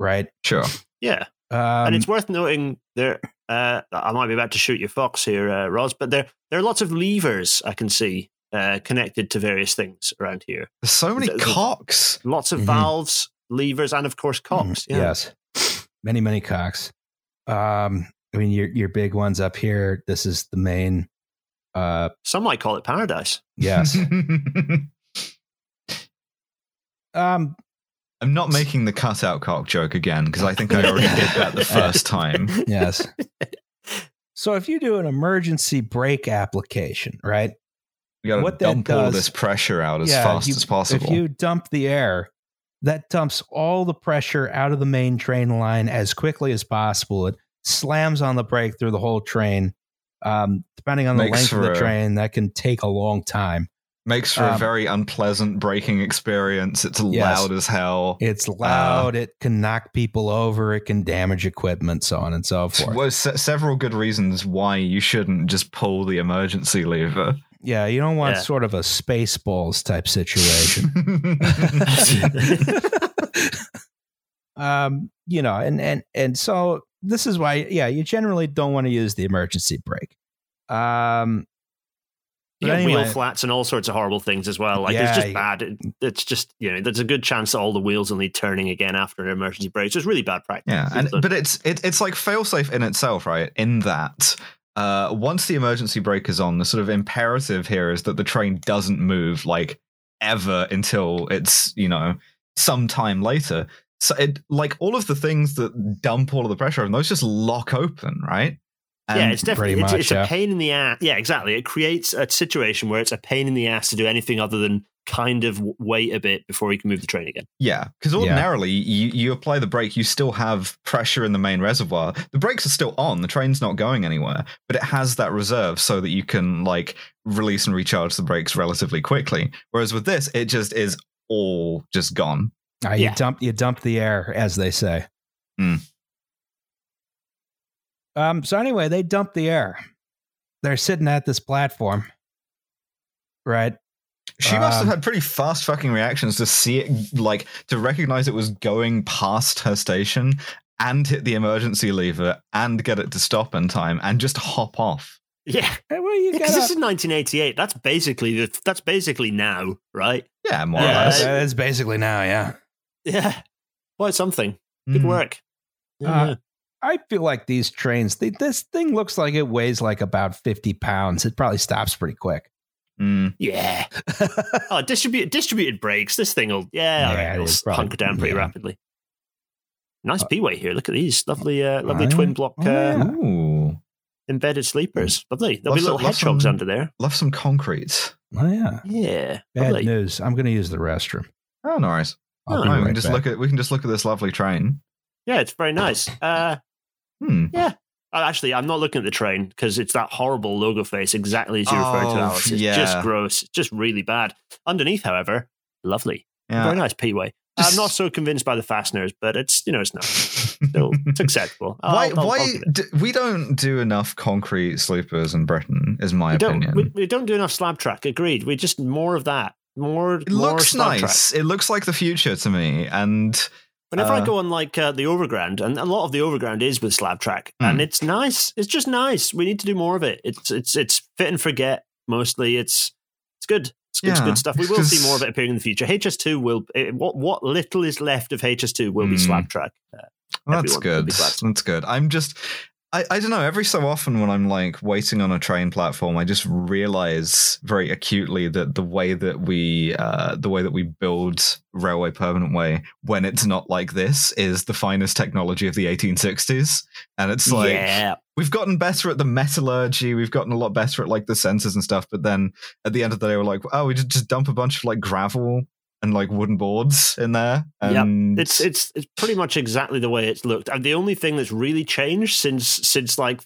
Right. Sure. Yeah. And it's worth noting there. I might be about to shoot your fox here, Roz, but there are lots of levers I can see connected to various things around here. There's so many cocks, lots of valves, levers, and of course cocks. Yeah. Yes, many cocks. I mean, your big ones up here. This is the main. Some might call it paradise. Yes. I'm not making the cutout cock joke again because I think I already did that the first time. Yes. So if you do an emergency brake application, right? You got to dump all this pressure out as fast as possible. If you dump the air, that dumps all the pressure out of the main train line as quickly as possible. It slams on the brake through the whole train. Depending on the length of the train, that can take a long time. Makes for a very unpleasant braking experience. It's loud as hell. It's loud. It can knock people over. It can damage equipment, so on and so forth. Well, several good reasons why you shouldn't just pull the emergency lever. Yeah, you don't want sort of a Spaceballs type situation. You know, and so this is why, you generally don't want to use the emergency brake. You get wheel flats and all sorts of horrible things as well. Like it's just bad. It's just, you know, there's a good chance that all the wheels will need turning again after an emergency brake. So it's really bad practice. Yeah, but it's like failsafe in itself, right? In that once the emergency brake is on, the sort of imperative here is that the train doesn't move like ever until it's, you know, some time later. So it like all of the things that dump all of the pressure and those just lock open, right? Yeah, it's definitely a pain in the ass. Yeah, exactly. It creates a situation where it's a pain in the ass to do anything other than kind of wait a bit before you can move the train again. Yeah, because ordinarily you apply the brake, you still have pressure in the main reservoir. The brakes are still on. The train's not going anywhere, but it has that reserve so that you can like release and recharge the brakes relatively quickly. Whereas with this, it just is all just gone. You dump the air, as they say. So anyway, they dump the air. They're sitting at this platform, right? She must have had pretty fast fucking reactions to see it, like to recognize it was going past her station and hit the emergency lever and get it to stop in time and just hop off. Yeah, because this is 1988. That's basically now, right? Yeah, more or less. It's basically now. Yeah. Yeah. Quite something. Good work. Yeah. I feel like these trains. This thing looks like it weighs like about 50 pounds. It probably stops pretty quick. Yeah. Distributed brakes. This thing will. Yeah, it'll hunker down pretty rapidly. Nice P-way here. Look at these lovely twin block. Embedded sleepers. Lovely. There'll be little hedgehogs under there. Left some concrete. Oh, yeah. Yeah. Bad news. I'm going to use the restroom. Oh, nice. We can just look at this lovely train. Yeah, it's very nice. Yeah. Actually, I'm not looking at the train because it's that horrible logo face exactly as you referred to, Alice. It's just gross. It's just really bad. Underneath, however, lovely. Yeah. Very nice P-way. I'm not so convinced by the fasteners, but it's nice. Still, it's acceptable. We don't do enough concrete sleepers in Britain, is my opinion. We don't do enough slab track. Agreed. We just more of that. It looks nice. Track. It looks like the future to me. And whenever I go on like the Overground, and a lot of the Overground is with slab track, and it's nice. It's just nice. We need to do more of it. It's fit and forget mostly. It's good. It's good stuff. We will see more of it appearing in the future. HS2 what little is left of HS2 will be slab track. That's good. That's good. I'm just, I don't know. Every so often when I'm like waiting on a train platform, I just realize very acutely that the way that we build railway permanent way when it's not like this is the finest technology of the 1860s. And it's like, we've gotten better at the metallurgy. We've gotten a lot better at like the sensors and stuff. But then at the end of the day, we're like, oh, we just dump a bunch of like gravel and like wooden boards in there. And it's pretty much exactly the way it's looked. And the only thing that's really changed since like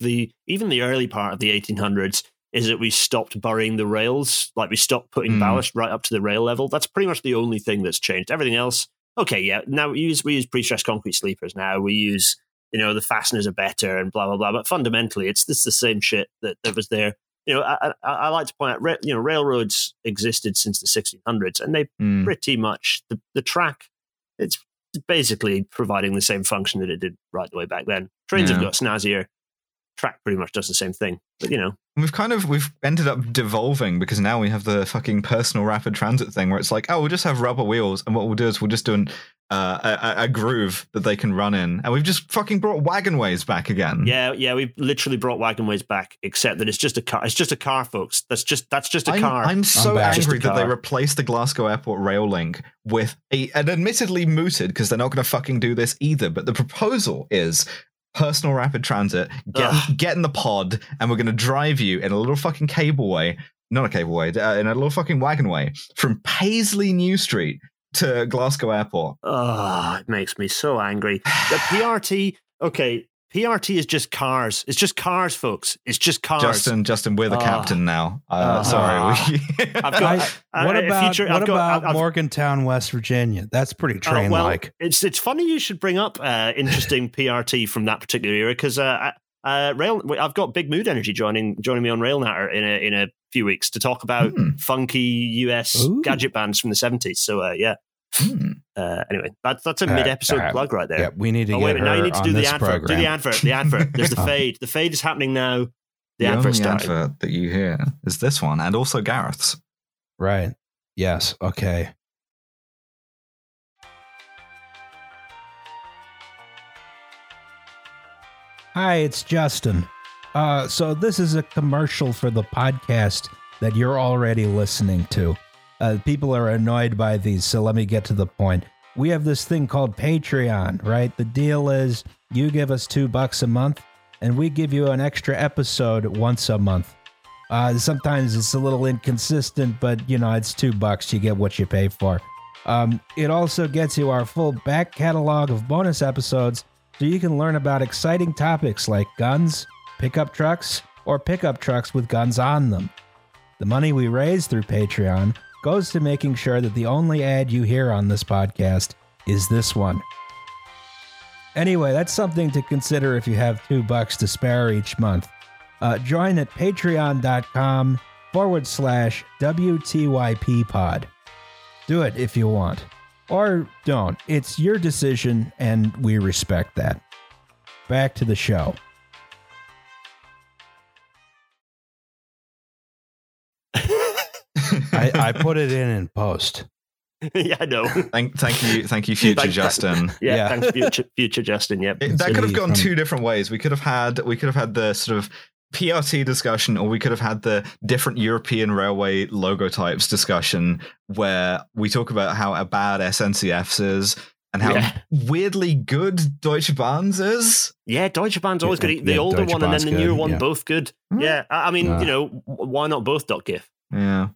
even the early part of the 1800s is that we stopped burying the rails. Like we stopped putting ballast right up to the rail level. That's pretty much the only thing that's changed. Everything else. Okay. Yeah. Now we use pre-stressed concrete sleepers. Now we use, the fasteners are better and blah, blah, blah. But fundamentally, it's the same shit that was there. I like to point out, railroads existed since the 1600s, and they pretty much, the track, it's basically providing the same function that it did right the way back then. Trains have got snazzier. Track pretty much does the same thing, but we've ended up devolving because now we have the fucking personal rapid transit thing where it's like, oh, we'll just have rubber wheels, and what we'll do is we'll just do a groove that they can run in, and we've just fucking brought wagonways back again. Yeah, we've literally brought wagonways back, except that it's just a car. It's just a car, folks. That's just a car. I'm so angry that they replaced the Glasgow Airport rail link with an admittedly mooted, because they're not going to fucking do this either. But the proposal is. Personal rapid transit, get in the pod, and we're going to drive you in a little fucking cableway, in a little fucking wagonway from Paisley New Street to Glasgow Airport. Oh, it makes me so angry. The PRT, okay, PRT is just cars. It's just cars, folks. It's just cars. Justin, we're the captain now. Sorry. What about Morgantown, West Virginia? That's pretty train-like. Well, it's funny you should bring up interesting PRT from that particular era, because I've got Big Mood Energy joining me on Rail Natter in a few weeks to talk about funky US gadget bands from the 70s. So, yeah. Anyway, that's a mid-episode plug right there. Yeah, we need to get her. Now you need to do the advert. Program. Do the advert. The advert. There's the fade. The fade is happening now. The only advert that you hear is this one, and also Gareth's. Right. Yes. Okay. Hi, it's Justin. So this is a commercial for the podcast that you're already listening to. People are annoyed by these, so let me get to the point. We have this thing called Patreon, right? The deal is you give us $2 a month, and we give you an extra episode once a month. Sometimes it's a little inconsistent, but, it's $2. You get what you pay for. It also gets you our full back catalog of bonus episodes, so you can learn about exciting topics like guns, pickup trucks, or pickup trucks with guns on them. The money we raise through Patreon goes to making sure that the only ad you hear on this podcast is this one. Anyway, that's something to consider if you have $2 to spare each month. Join at patreon.com/WTYP pod. Do it if you want. Or don't. It's your decision, and we respect that. Back to the show. I put it in post. Yeah, I know. Thank you, future Justin. Yeah, thanks, future Justin. Yeah, that could have gone two different ways. We could have had the sort of PRT discussion, or we could have had the different European railway logo types discussion, where we talk about how bad SNCFs is and how weirdly good Deutsche Bahn's is. Yeah, Deutsche Bahn's always good. The older Deutsche one Bahn's and then the newer one, both good. Mm-hmm. Yeah, I mean, you know, why not both? .gif. Yeah.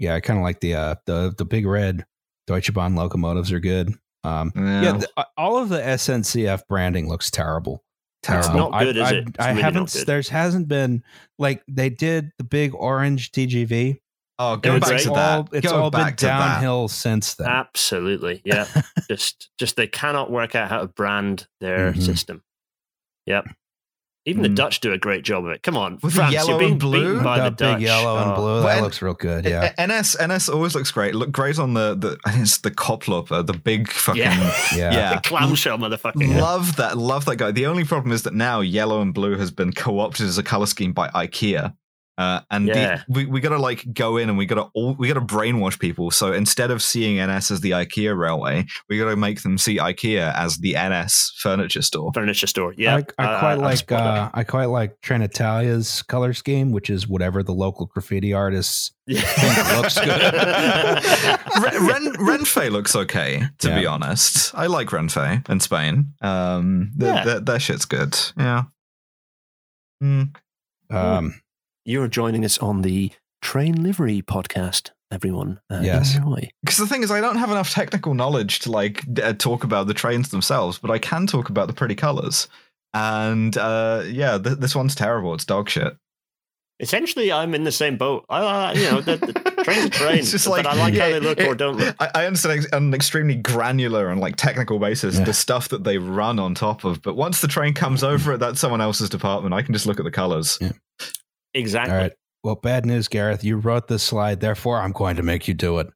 Yeah, I kind of like the big red Deutsche Bahn locomotives are good. All of the SNCF branding looks terrible. It's not good, is it? I really haven't. There's hasn't been, like, they did the big orange TGV. Oh, go back to that. It's all been downhill since then. Absolutely, yeah. just they cannot work out how to brand their system. Yep. Even the Dutch do a great job of it. Come on, with France, you're being beaten by the Dutch. Big yellow and blue, that looks real good. Yeah, NS always looks great. Look great on the I think it's the Koploper, the big fucking the clamshell motherfucking. Love that guy. The only problem is that now yellow and blue has been co-opted as a color scheme by IKEA, we gotta go in and we gotta brainwash people. So instead of seeing NS as the IKEA railway, we gotta make them see IKEA as the NS furniture store. Yeah, I quite like Trenitalia's color scheme, which is whatever the local graffiti artists think looks good. Renfe looks okay, to be honest. I like Renfe in Spain. Their shit's good. Yeah. You're joining us on the Train Livery Podcast, everyone. Enjoy. Because the thing is, I don't have enough technical knowledge to talk about the trains themselves, but I can talk about the pretty colours. And this one's terrible. It's dog shit. Essentially, I'm in the same boat. The train's a train. It's just but I like how they look or don't look. I understand on an extremely granular and technical basis the stuff that they run on top of. But once the train comes over it, that's someone else's department. I can just look at the colours. Yeah. Exactly. All right. Well, bad news, Gareth. You wrote this slide, therefore I'm going to make you do it.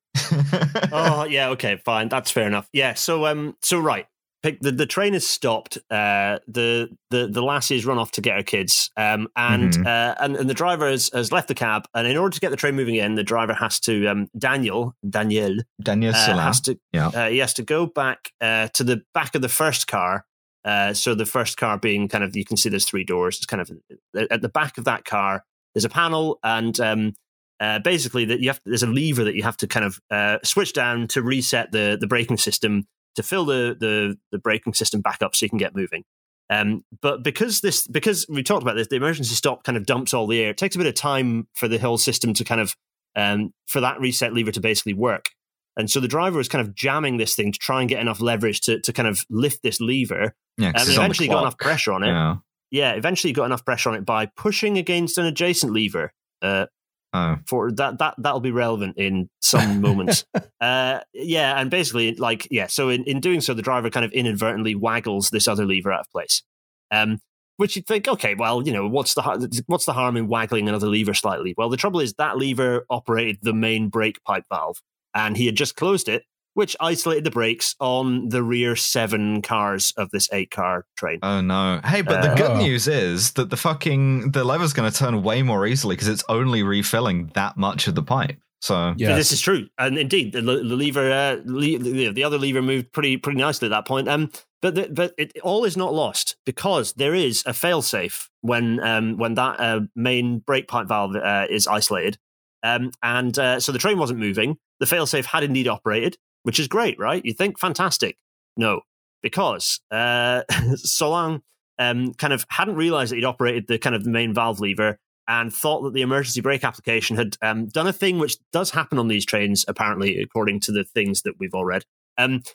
Oh, yeah. Okay, fine. That's fair enough. Yeah. So, right. The train has stopped. The lassie's run off to get her kids. And the driver has left the cab. And in order to get the train moving again, the driver has to Daniel Saulin has to. Yeah. He has to go back to the back of the first car. So the first car being kind of, you can see there's three doors. It's kind of at the back of that car. There's a panel, and basically that there's a lever that you have to kind of switch down to reset the braking system to fill the braking system back up so you can get moving. But because we talked about this, the emergency stop kind of dumps all the air. It takes a bit of time for the whole system to kind of for that reset lever to basically work. And so the driver was kind of jamming this thing to try and get enough leverage to kind of lift this lever. Yeah, and eventually got enough pressure on it. Yeah, eventually got enough pressure on it by pushing against an adjacent lever. For that'll be relevant in some moments. And basically, so in doing so, the driver kind of inadvertently waggles this other lever out of place. Which you'd think, okay, well, you know, what's the harm in waggling another lever slightly? Well, the trouble is that lever operated the main brake pipe valve. And he had just closed it, which isolated the brakes on the rear 7 cars of this 8-car train. Oh, no. Hey, but the good news is that the lever's going to turn way more easily because it's only refilling that much of the pipe. So yeah, this is true. And indeed, the lever, the other lever moved pretty nicely at that point. But it all is not lost because there is a failsafe when that main brake pipe valve is isolated. So the train wasn't moving. The failsafe had indeed operated, which is great, right? You think, fantastic. No, because Solang kind of hadn't realized that he'd operated the kind of the main valve lever and thought that the emergency brake application had done a thing which does happen on these trains, apparently, according to the things that we've all read,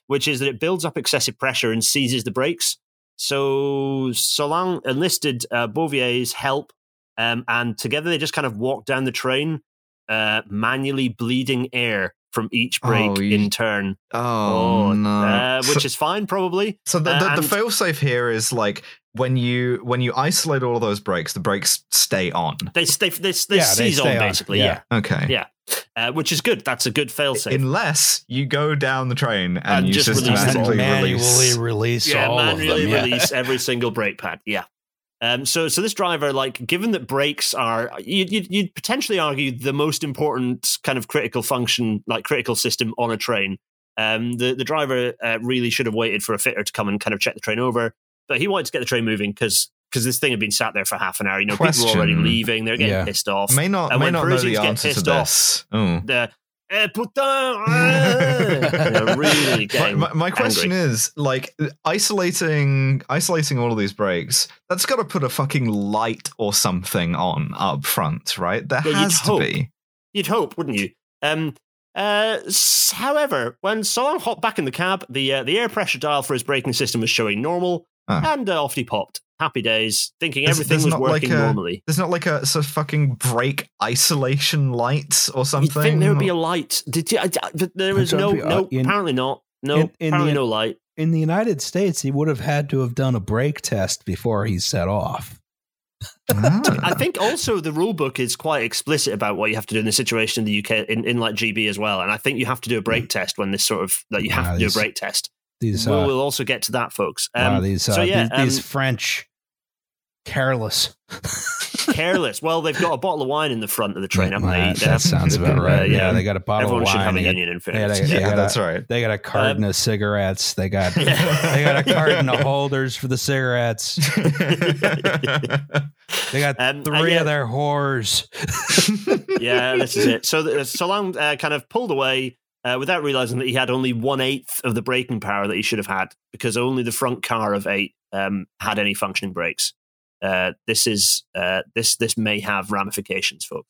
which is that it builds up excessive pressure and seizes the brakes. So Solang enlisted Beauvais' help, and together they just kind of walked down the train, manually bleeding air from each break in turn. Which is fine, probably. So the failsafe here is like when you isolate all of those breaks, the breaks stay on. They seize on, basically. Yeah. Okay. Yeah. Which is good. That's a good failsafe. Unless you go down the train and you just systematically release all of them. Yeah, manually release every single brake pad. Yeah. So this driver, like, given that brakes are, you'd potentially argue the most important kind of critical function, like critical system on a train. The driver really should have waited for a fitter to come and kind of check the train over, but he wanted to get the train moving because this thing had been sat there for half an hour. You know, people were already leaving; they're getting pissed off. May not know the answer to this. Really my question is, like, isolating all of these breaks, that's got to put a fucking light or something on up front, right? There has to be. You'd hope, wouldn't you? However, when Saulin hopped back in the cab, the air pressure dial for his braking system was showing normal, and off he popped. Happy days, thinking everything was working normally. There's not like a sort of fucking brake isolation light or something? You'd think there would be a light. There was apparently not. No light. In the United States, he would have had to have done a brake test before he set off. I think also the rule book is quite explicit about what you have to do in this situation in the UK, in like GB as well. And I think you have to do a brake test when this sort of, like, you have to do a brake test. We'll also get to that, folks. These French careless. Well, they've got a bottle of wine in the front of the train, haven't they? That sounds about right. Yeah, they got a bottle of wine. Everyone should have a union in fairness. That's right. They got a carton of cigarettes. They got they got a carton of holders for the cigarettes. They got three of their whores. Yeah, this is it. So Saulin kind of pulled away, without realizing that he had only 1/8 of the braking power that he should have had, because only the front car of 8 had any functioning brakes. This may have ramifications, folks.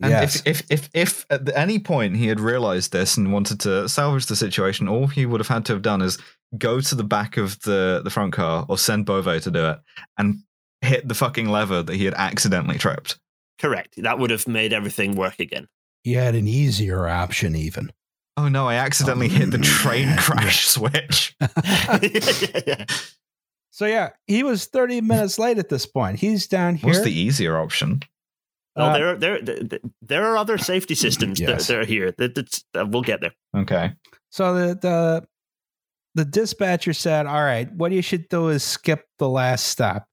And if at any point he had realized this and wanted to salvage the situation, all he would have had to have done is go to the back of the front car or send Beauvais to do it and hit the fucking lever that he had accidentally tripped. Correct. That would have made everything work again. He had an easier option, even. Oh no, I accidentally hit the train crash switch. So he was 30 minutes late at this point. He's down here. What's the easier option? There are other safety systems that are here. We'll get there. Okay. So the dispatcher said, all right, what you should do is skip the last stop.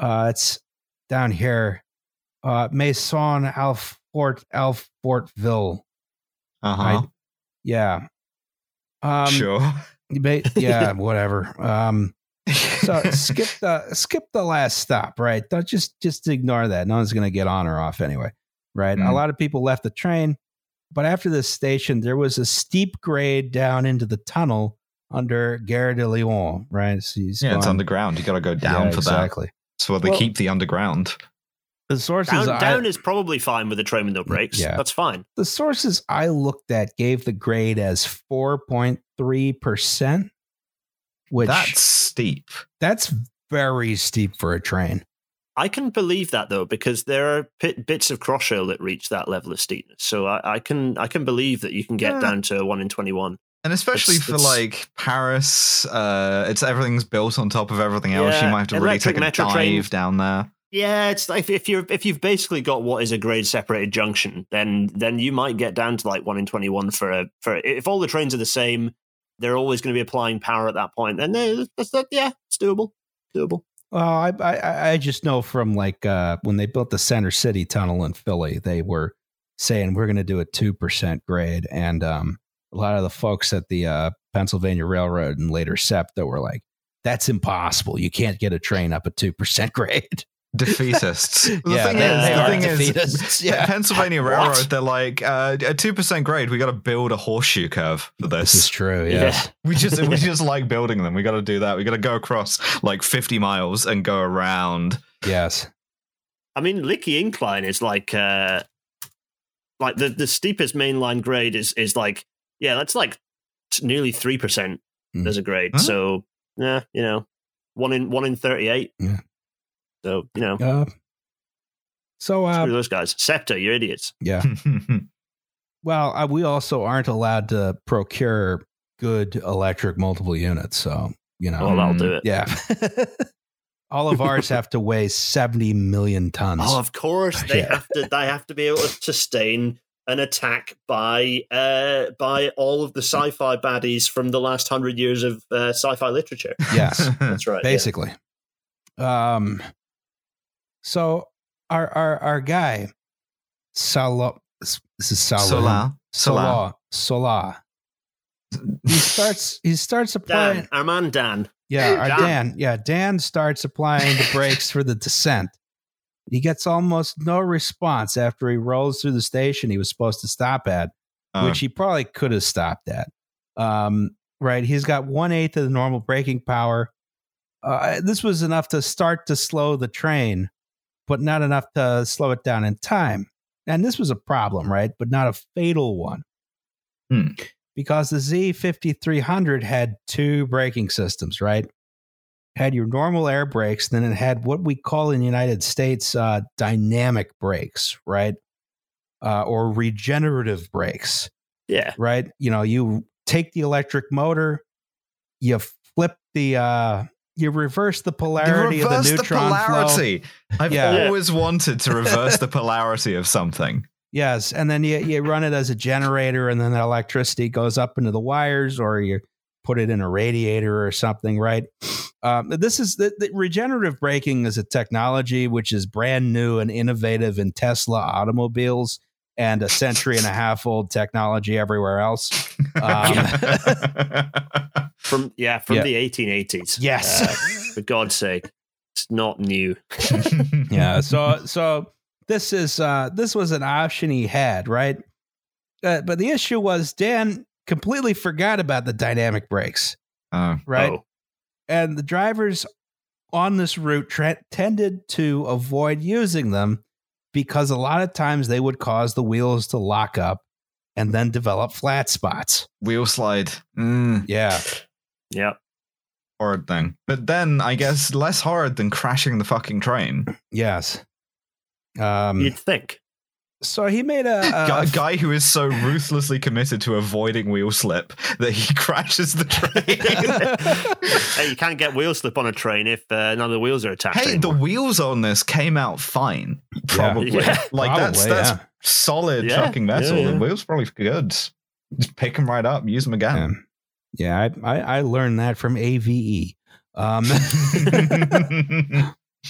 It's down here. Maison Alfortville. Uh-huh. Yeah. Sure. Yeah, whatever. So skip the last stop, right? Don't just ignore that. No one's going to get on or off anyway, right? Mm-hmm. A lot of people left the train, but after this station, there was a steep grade down into the tunnel under Gare de Lyon, right? So it's underground. You got to go down for that. That's where they keep the underground. The sources down is probably fine with a train with no brakes. Yeah. That's fine. The sources I looked at gave the grade as 4.3%, which that's steep. That's very steep for a train. I can believe that though, because there are bits of Crossrail that reach that level of steepness. So I can believe that you can get down to 1 in 21. And especially for like Paris, it's everything's built on top of everything else. You might have to really take a dive down there. Yeah, it's like if you've basically got what is a grade separated junction, then you might get down to like 1 in 21 for if all the trains are the same, they're always going to be applying power at that point. And it's doable. Well, I just know from like when they built the Center City Tunnel in Philly, they were saying we're going to do a 2% grade, and a lot of the folks at the Pennsylvania Railroad and later SEPTA were like, that's impossible. You can't get a train up a 2% grade. Defeatists. The thing is, Pennsylvania Railroad, they're like, a 2% grade, we got to build a horseshoe curve for this. This is true, yes. Yeah. We just like building them. We got to do that. We got to go across like 50 miles and go around. Yes. I mean, Lickey Incline is like the steepest mainline grade is like, that's like nearly 3% as a grade. Huh? So, yeah, 1 in 38. Yeah. So, screw those guys. SEPTA, you're idiots. Yeah. Well, we also aren't allowed to procure good electric multiple units. So, you know. Well, I'll do it. Yeah. All of ours have to weigh 70 million tons. Oh, of course. They have to be able to sustain an attack by all of the sci-fi baddies from the last 100 years of sci-fi literature. Yes. That's right. Basically. Yeah. So our guy, Saulin. He starts applying. Dan starts applying the brakes for the descent. He gets almost no response after he rolls through the station he was supposed to stop at, which he probably could have stopped at. Right. He's got 1/8 of the normal braking power. This was enough to start to slow the train, but not enough to slow it down in time. And this was a problem, right? But not a fatal one. Because the Z5300 had two braking systems, right? Had your normal air brakes, then it had what we call in the United States dynamic brakes, right? Or regenerative brakes. Yeah. Right? You know, you take the electric motor, you flip the, you reverse the polarity of the neutron flow. I've always wanted to reverse the polarity of something. Yes, and then you run it as a generator, and then the electricity goes up into the wires, or you put it in a radiator or something, right? This is the regenerative braking is a technology which is brand new and innovative in Tesla automobiles and a century and a half old technology everywhere else. From the 1880s. Yes, for God's sake, it's not new. So. This was an option he had, right? But the issue was Dan completely forgot about the dynamic brakes, right? Oh. And the drivers on this route tended to avoid using them because a lot of times they would cause the wheels to lock up and then develop flat spots. Wheel slide. Yeah. Yep. Horrid thing. But then I guess less horrid than crashing the fucking train. Yes. You'd think. So he made a guy who is so ruthlessly committed to avoiding wheel slip that he crashes the train. Hey, you can't get wheel slip on a train if none of the wheels are attached. Hey, anymore. The wheels on this came out fine, probably. Yeah. Like probably, that's solid trucking metal. The wheels probably good. Just pick them right up, use them again. Yeah, I learned that from AVE.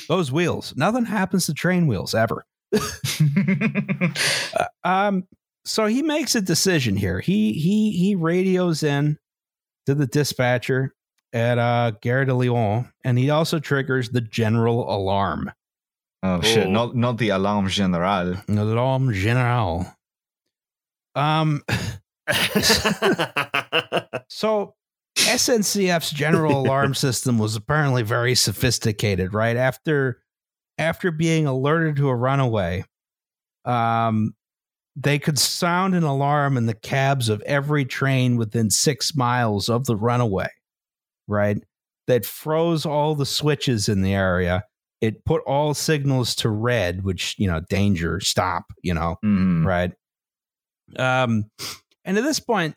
Those wheels. Nothing happens to train wheels ever. So he makes a decision here. He radios in to the dispatcher at Gare de Lyon, and he also triggers the general alarm. Oh shit! Not the alarm générale. Alarm générale. So. SNCF's general alarm system was apparently very sophisticated, right? After being alerted to a runaway, they could sound an alarm in the cabs of every train within 6 miles of the runaway, right? That froze all the switches in the area. It put all signals to red, which, you know, danger, stop, you know, right? And at this point,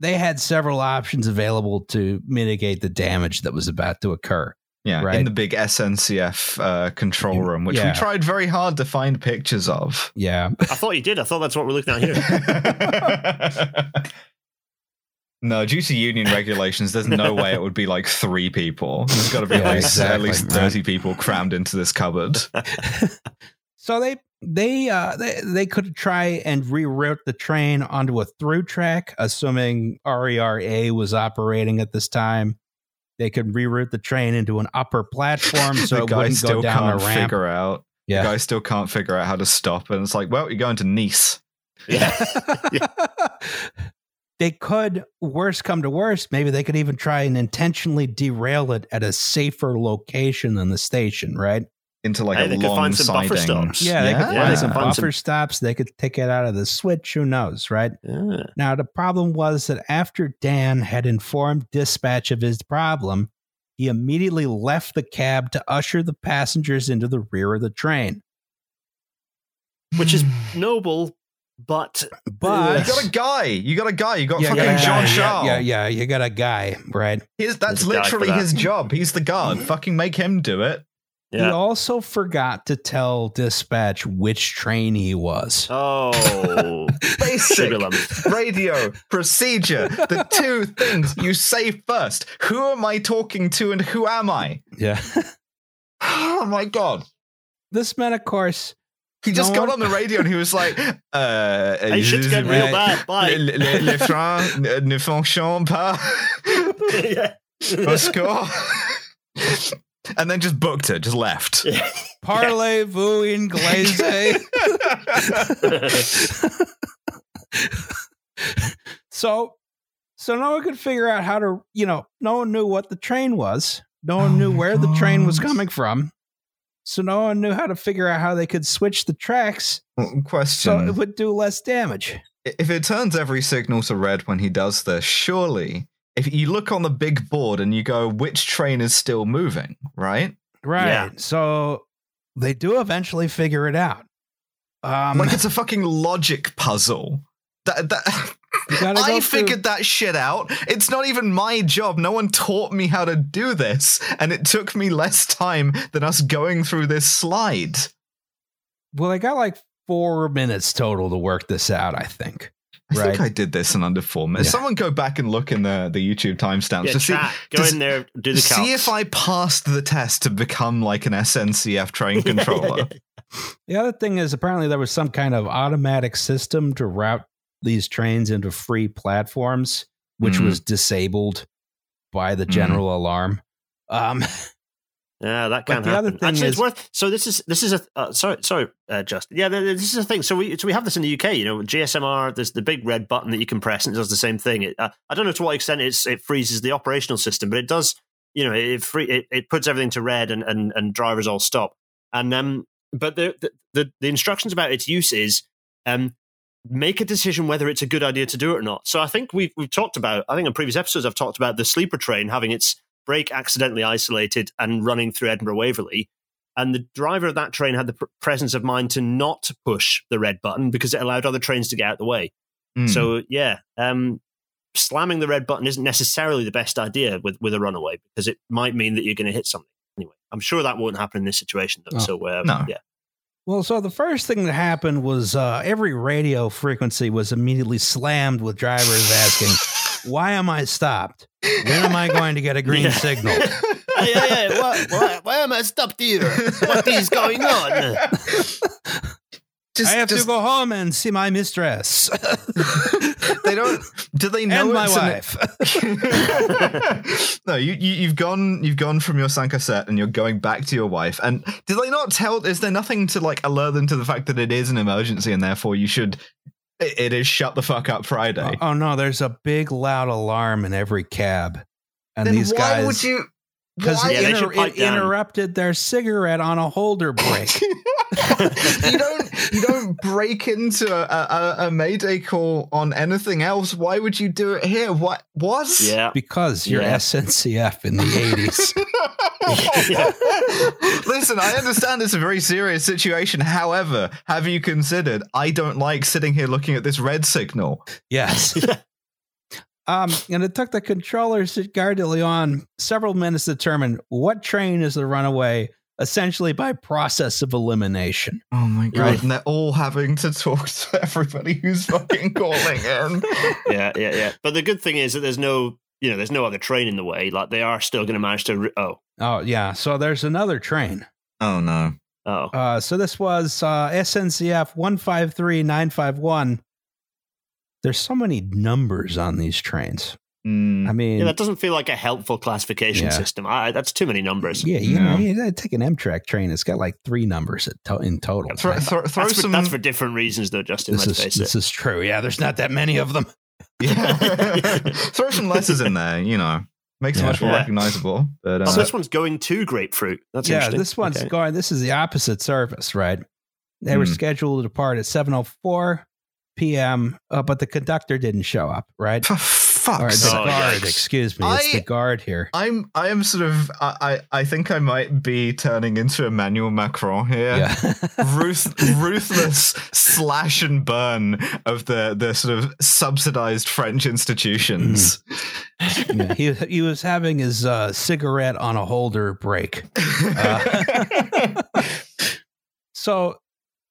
they had several options available to mitigate the damage that was about to occur. Yeah, right? In the big SNCF control room, which we tried very hard to find pictures of. Yeah. I thought you did. I thought that's what we're looking at here. No, due to union regulations, there's no way it would be like 3 people. There's got to be at least 30 people crammed into this cupboard. So they could try and reroute the train onto a through track, assuming RER A was operating at this time. They could reroute the train into an upper platform, so it wouldn't go down a ramp. The guy still can't figure out how to stop, and it's like, well, you're going to Nice. Yeah. They could, worse come to worse, maybe they could even try and intentionally derail it at a safer location than the station, right? Into like a long siding. Yeah, they could find some buffer stops. They could take it out of the switch. Who knows, right? Yeah. Now, the problem was that after Dan had informed dispatch of his problem, he immediately left the cab to usher the passengers into the rear of the train. Which is noble, But you got a guy. You got fucking Jean Charles. Yeah. You got a guy, right? That's literally his job. He's the guard. Fucking make him do it. Yeah. He also forgot to tell dispatch which train he was. Oh, basic radio procedure. The two things you say first. Who am I talking to and who am I? Yeah. Oh, my God. This man, of course. He just got on the radio and he was like, hey, shit's getting real bad. Bye. Les freins ne fonctionnent pas. Au secours. And then just booked it, just left. Yeah. Parlez-vous inglés? So no one could figure out how to, no one knew what the train was. No one knew where the train was coming from. So no one knew how to figure out how they could switch the tracks. Question. So it would do less damage. If it turns every signal to red when he does this, surely... If you look on the big board and you go, which train is still moving, right? Right. Yeah. So they do eventually figure it out. Like it's a fucking logic puzzle. I figured that shit out. It's not even my job. No one taught me how to do this. And it took me less time than us going through this slide. Well, I got like 4 minutes total to work this out, I think. I think I did this in under 4 minutes. Yeah. Someone go back and look in the YouTube timestamps to see. Go in there, do the count. See if I passed the test to become like an SNCF train controller. The other thing is apparently there was some kind of automatic system to route these trains into free platforms, which was disabled by the general alarm. Yeah, that can happen. Actually, it's worth. So this is a sorry, Justin. Yeah, this is a thing. So we have this in the UK. GSMR. There's the big red button that you can press, and it does the same thing. I don't know to what extent it freezes the operational system, but it does. It puts everything to red, and drivers all stop. And but the instructions about its use is make a decision whether it's a good idea to do it or not. So I think we've talked about. I think in previous episodes I've talked about the sleeper train having its brake accidentally isolated and running through Edinburgh Waverley, and the driver of that train had the presence of mind to not push the red button because it allowed other trains to get out of the way. So slamming the red button isn't necessarily the best idea with a runaway, because it might mean that you're going to hit something. Anyway, I'm sure that won't happen in this situation though. No. Well, so the first thing that happened was every radio frequency was immediately slammed with drivers asking, why am I stopped? When am I going to get a green signal? Why am I stopped here? What is going on? I have to go home and see my mistress. Do they know? And my wife. No, you've gone from your Saint-Cassette and you're going back to your wife. And do they not tell? Is there nothing to like alert them to the fact that it is an emergency and therefore you should? It is shut the fuck up Friday. Oh no, there's a big loud alarm in every cab, and then these guys. Why would you? Because it interrupted their cigarette on a holder break. You don't break into a Mayday call on anything else. Why would you do it here? What? Yeah. Because you're SNCF in the 80s. Listen, I understand it's a very serious situation. However, have you considered I don't like sitting here looking at this red signal? Yes. And it took the controllers at Gare de Lyon several minutes to determine what train is the runaway, essentially by process of elimination. Oh, my God. Right. And they're all having to talk to everybody who's fucking calling in. Yeah. But the good thing is that there's no other train in the way. Like, they are still going to manage to... Oh, yeah. So there's another train. Oh, no. Oh. So this was SNCF 153951. There's so many numbers on these trains. I mean, that doesn't feel like a helpful classification system. That's too many numbers. Yeah, you know, take an Amtrak train. It's got like 3 numbers in total. That's for different reasons, though, Justin. This is true. Yeah, there's not that many of them. Yeah. Throw some letters in there. Makes it much more recognizable. But, this one's going to Grapefruit. That's interesting. This one's going. This is the opposite service, right? They were scheduled to depart at 7:04 p.m., but the conductor didn't show up, right? fuck's sake. Excuse me. It's the guard here. I am sort of, I think I might be turning into Emmanuel Macron here. Yeah. Ruthless slash and burn of the sort of subsidized French institutions. Mm. Yeah, he was having his cigarette on a holder break. So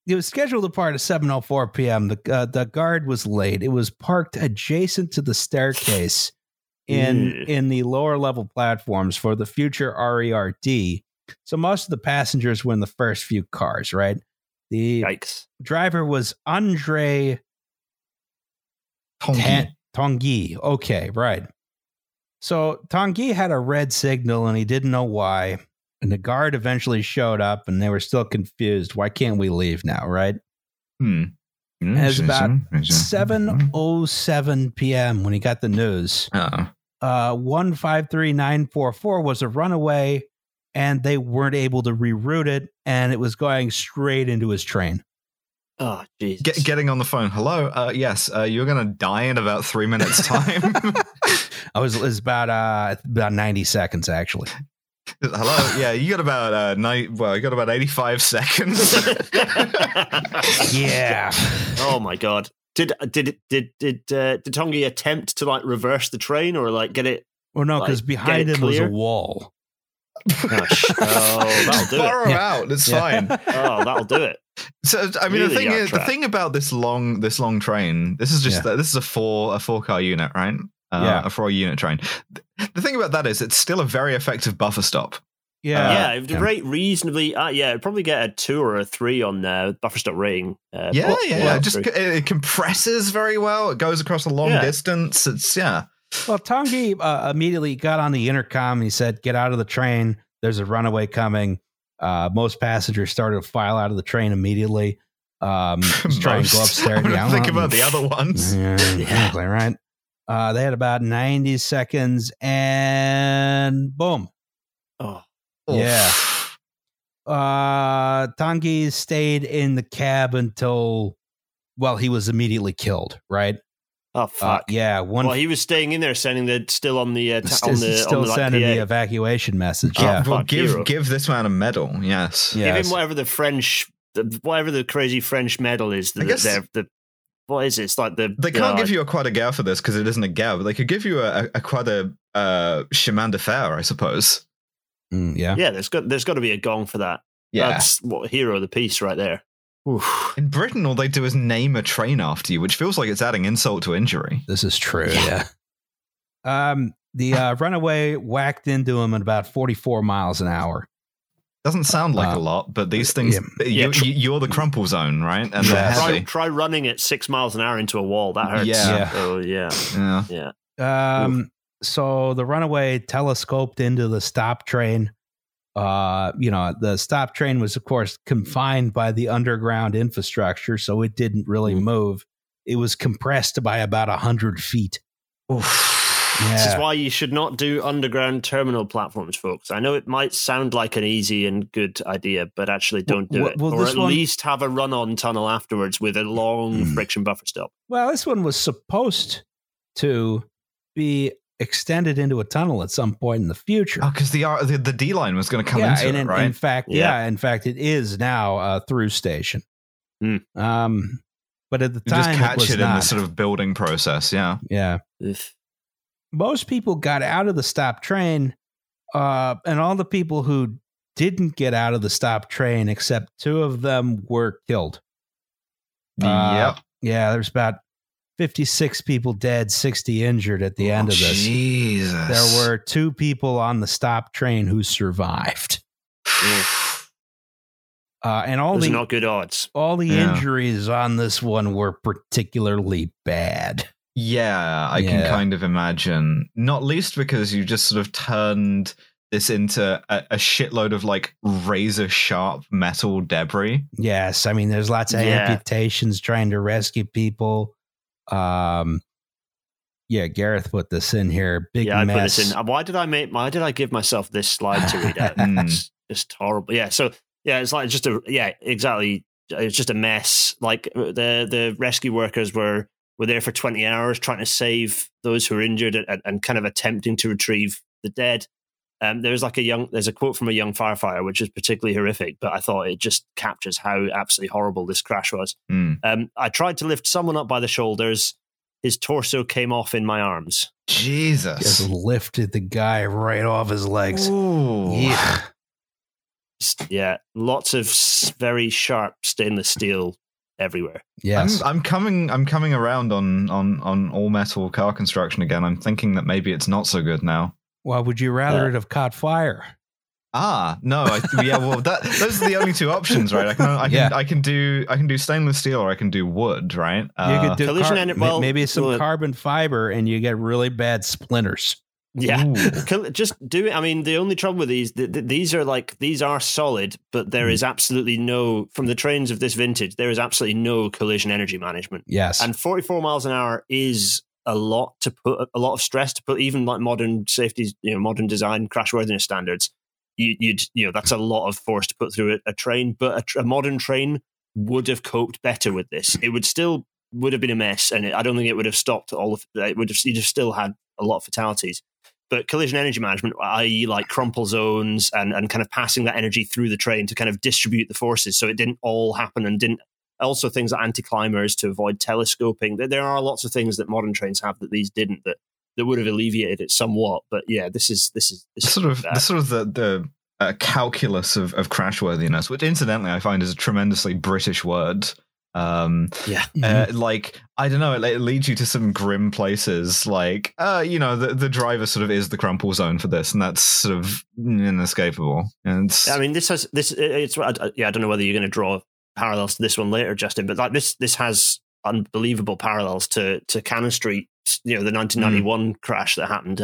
it was scheduled to part at 7:04 p.m. The guard was late. It was parked adjacent to the staircase in the lower level platforms for the future RER D. So most of the passengers were in the first few cars, right? The driver was Andre Tanguy. Okay, right. So Tanguy had a red signal and he didn't know why. And the guard eventually showed up and they were still confused. Why can't we leave now, right? Hmm. And it was about 7:07 p.m. when he got the news. 153944 was a runaway and they weren't able to reroute it. And it was going straight into his train. Oh, Jesus. Getting on the phone. Hello. Yes. You're going to die in about 3 minutes time. It was about 90 seconds, actually. Hello. Yeah, you got about 85 seconds. Yeah. Oh my god. Did Tongi attempt to reverse the train or get it? Well, no, because behind him was a wall. That'll do it. Borrow out. It's fine. Oh, that'll do it. So I mean, really the thing about this long train. This is just this is a four car unit, right? A 4-unit train. The thing about that is it's still a very effective buffer stop. Reasonably. It'd probably get a 2 or a 3 on the buffer stop rating. It compresses very well. It goes across a long distance. Well, Tanguy immediately got on the intercom and he said, "Get out of the train. There's a runaway coming." Most passengers started to file out of the train immediately. Try and go upstairs. Think about the other ones. Yeah, exactly right. They had about 90 seconds and boom. Tanguy stayed in the cab until, he was immediately killed, right? Oh, fuck. He was staying in there, sending the evacuation message. Give this man a medal. Yes. Give him whatever the crazy French medal is. What is it? It's like they can't give you a croix de guerre for this because it isn't a guerre, but they could give you a croix de chemin de fer, I suppose. There's got to be a gong for that. That's hero of the piece right there. Oof. In Britain, all they do is name a train after you, which feels like it's adding insult to injury. This is true. The runaway whacked into him at about 44 miles an hour. Doesn't sound like a lot, but these things, you're the crumple zone, right? And try running at 6 miles an hour into a wall. That hurts. So the runaway telescoped into the stop train. The stop train was, of course, confined by the underground infrastructure, so it didn't really move. It was compressed by about 100 feet. Oof. Yeah. This is why you should not do underground terminal platforms, folks. I know it might sound like an easy and good idea, but actually don't do it. Or at least have a run-on tunnel afterwards with a long friction buffer stop. Well, this one was supposed to be extended into a tunnel at some point in the future. Oh, because the D line was going to come into it, right? In fact, it is now a through station. Mm. But at the time, just catch it in the sort of building process. Yeah. Oof. Most people got out of the stop train, and all the people who didn't get out of the stop train, except 2 of them, were killed. There's about 56 people dead, 60 injured at the end of this. Jesus. There were 2 people on the stop train who survived. And all those are not good odds. All the injuries on this one were particularly bad. Yeah, I can kind of imagine. Not least because you just sort of turned this into a shitload of razor sharp metal debris. Yes, I mean there's lots of amputations trying to rescue people. Gareth put this in here. Big mess. I put this in. Why did I give myself this slide to read out? It's just horrible. Yeah. So it's just a exactly. It's just a mess. The rescue workers were. were there for 20 hours trying to save those who were injured and kind of attempting to retrieve the dead. There's a quote from a young firefighter, which is particularly horrific, but I thought it just captures how absolutely horrible this crash was. I tried to lift someone up by the shoulders. His torso came off in my arms. Jesus. Just lifted the guy right off his legs. Ooh. Yeah. Yeah. Lots of very sharp stainless steel everywhere. Yes. I'm coming around on all metal car construction again. I'm thinking that maybe it's not so good now. Well, would you rather it have caught fire? Ah, no. Those are the only two options, right? I can do stainless steel, or I can do wood, right? You could do maybe some carbon fiber, and you get really bad splinters. Yeah, just do it. I mean, the only trouble with these are solid, but there is absolutely no, from the trains of this vintage, there is absolutely no collision energy management. Yes, and 44 miles an hour is a lot of stress to put, even like modern safety, modern design crashworthiness standards. That's a lot of force to put through a train, but a modern train would have coped better with this. It would have been a mess, and I don't think it would have stopped all of it. You'd have still had a lot of fatalities. But collision energy management, i.e. like crumple zones and kind of passing that energy through the train to kind of distribute the forces so it didn't all happen, and didn't also things like anti-climbers to avoid telescoping. There are lots of things that modern trains have that these didn't, that would have alleviated it somewhat. But yeah, this is sort of the calculus of crashworthiness, which incidentally I find is a tremendously British word. I don't know, it leads you to some grim places, like the driver sort of is the crumple zone for this, and that's sort of inescapable. And I don't know whether you're going to draw parallels to this one later, Justin, but like this has unbelievable parallels to Cannon Street, the 1991 crash that happened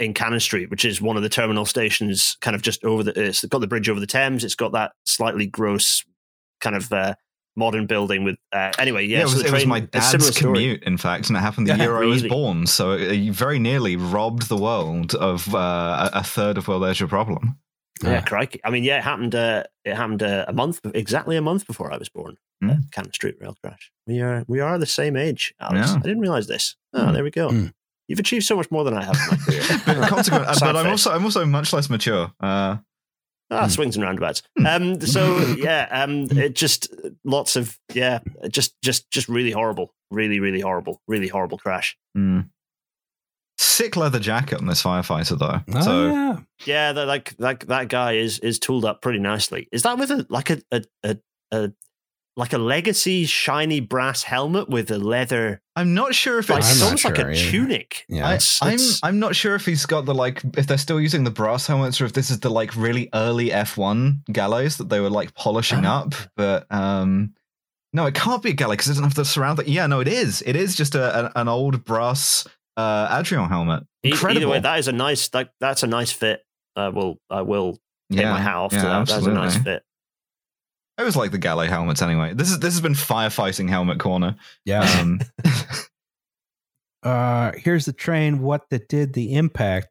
in Cannon Street, which is one of the terminal stations kind of just over it's got the bridge over the Thames, it's got that slightly gross kind of modern building with it was my dad's commute, in fact, and it happened the year really? I was born, so you very nearly robbed the world of a third of, well, there's your problem. Crikey. I mean, yeah, it happened exactly a month before I was born. Cannon Street rail crash. We are the same age, Alex. Yeah. I didn't realize this. There we go. You've achieved so much more than I have in my career. but I'm also much less mature. Swings and roundabouts. It just lots of just really horrible, really horrible crash. Sick leather jacket on this firefighter though. That guy is tooled up pretty nicely. Is that with a legacy shiny brass helmet with a leather? I'm not sure if it's almost like a tunic. Yeah. I'm not sure if he's got the, like, if they're still using the brass helmets, or if this is the like really early F1 gallows that they were like polishing up. But no, it can't be a gallows because it doesn't have the surround. Yeah, no, it is. It is just an old brass Adrian helmet. Incredible. Either way, that is a nice. That's a nice fit. I will take my hat off to that. Absolutely. That's a nice fit. I always like the gallow helmets anyway. This has been firefighting helmet corner. Yeah. Here's the train. What that did the impact?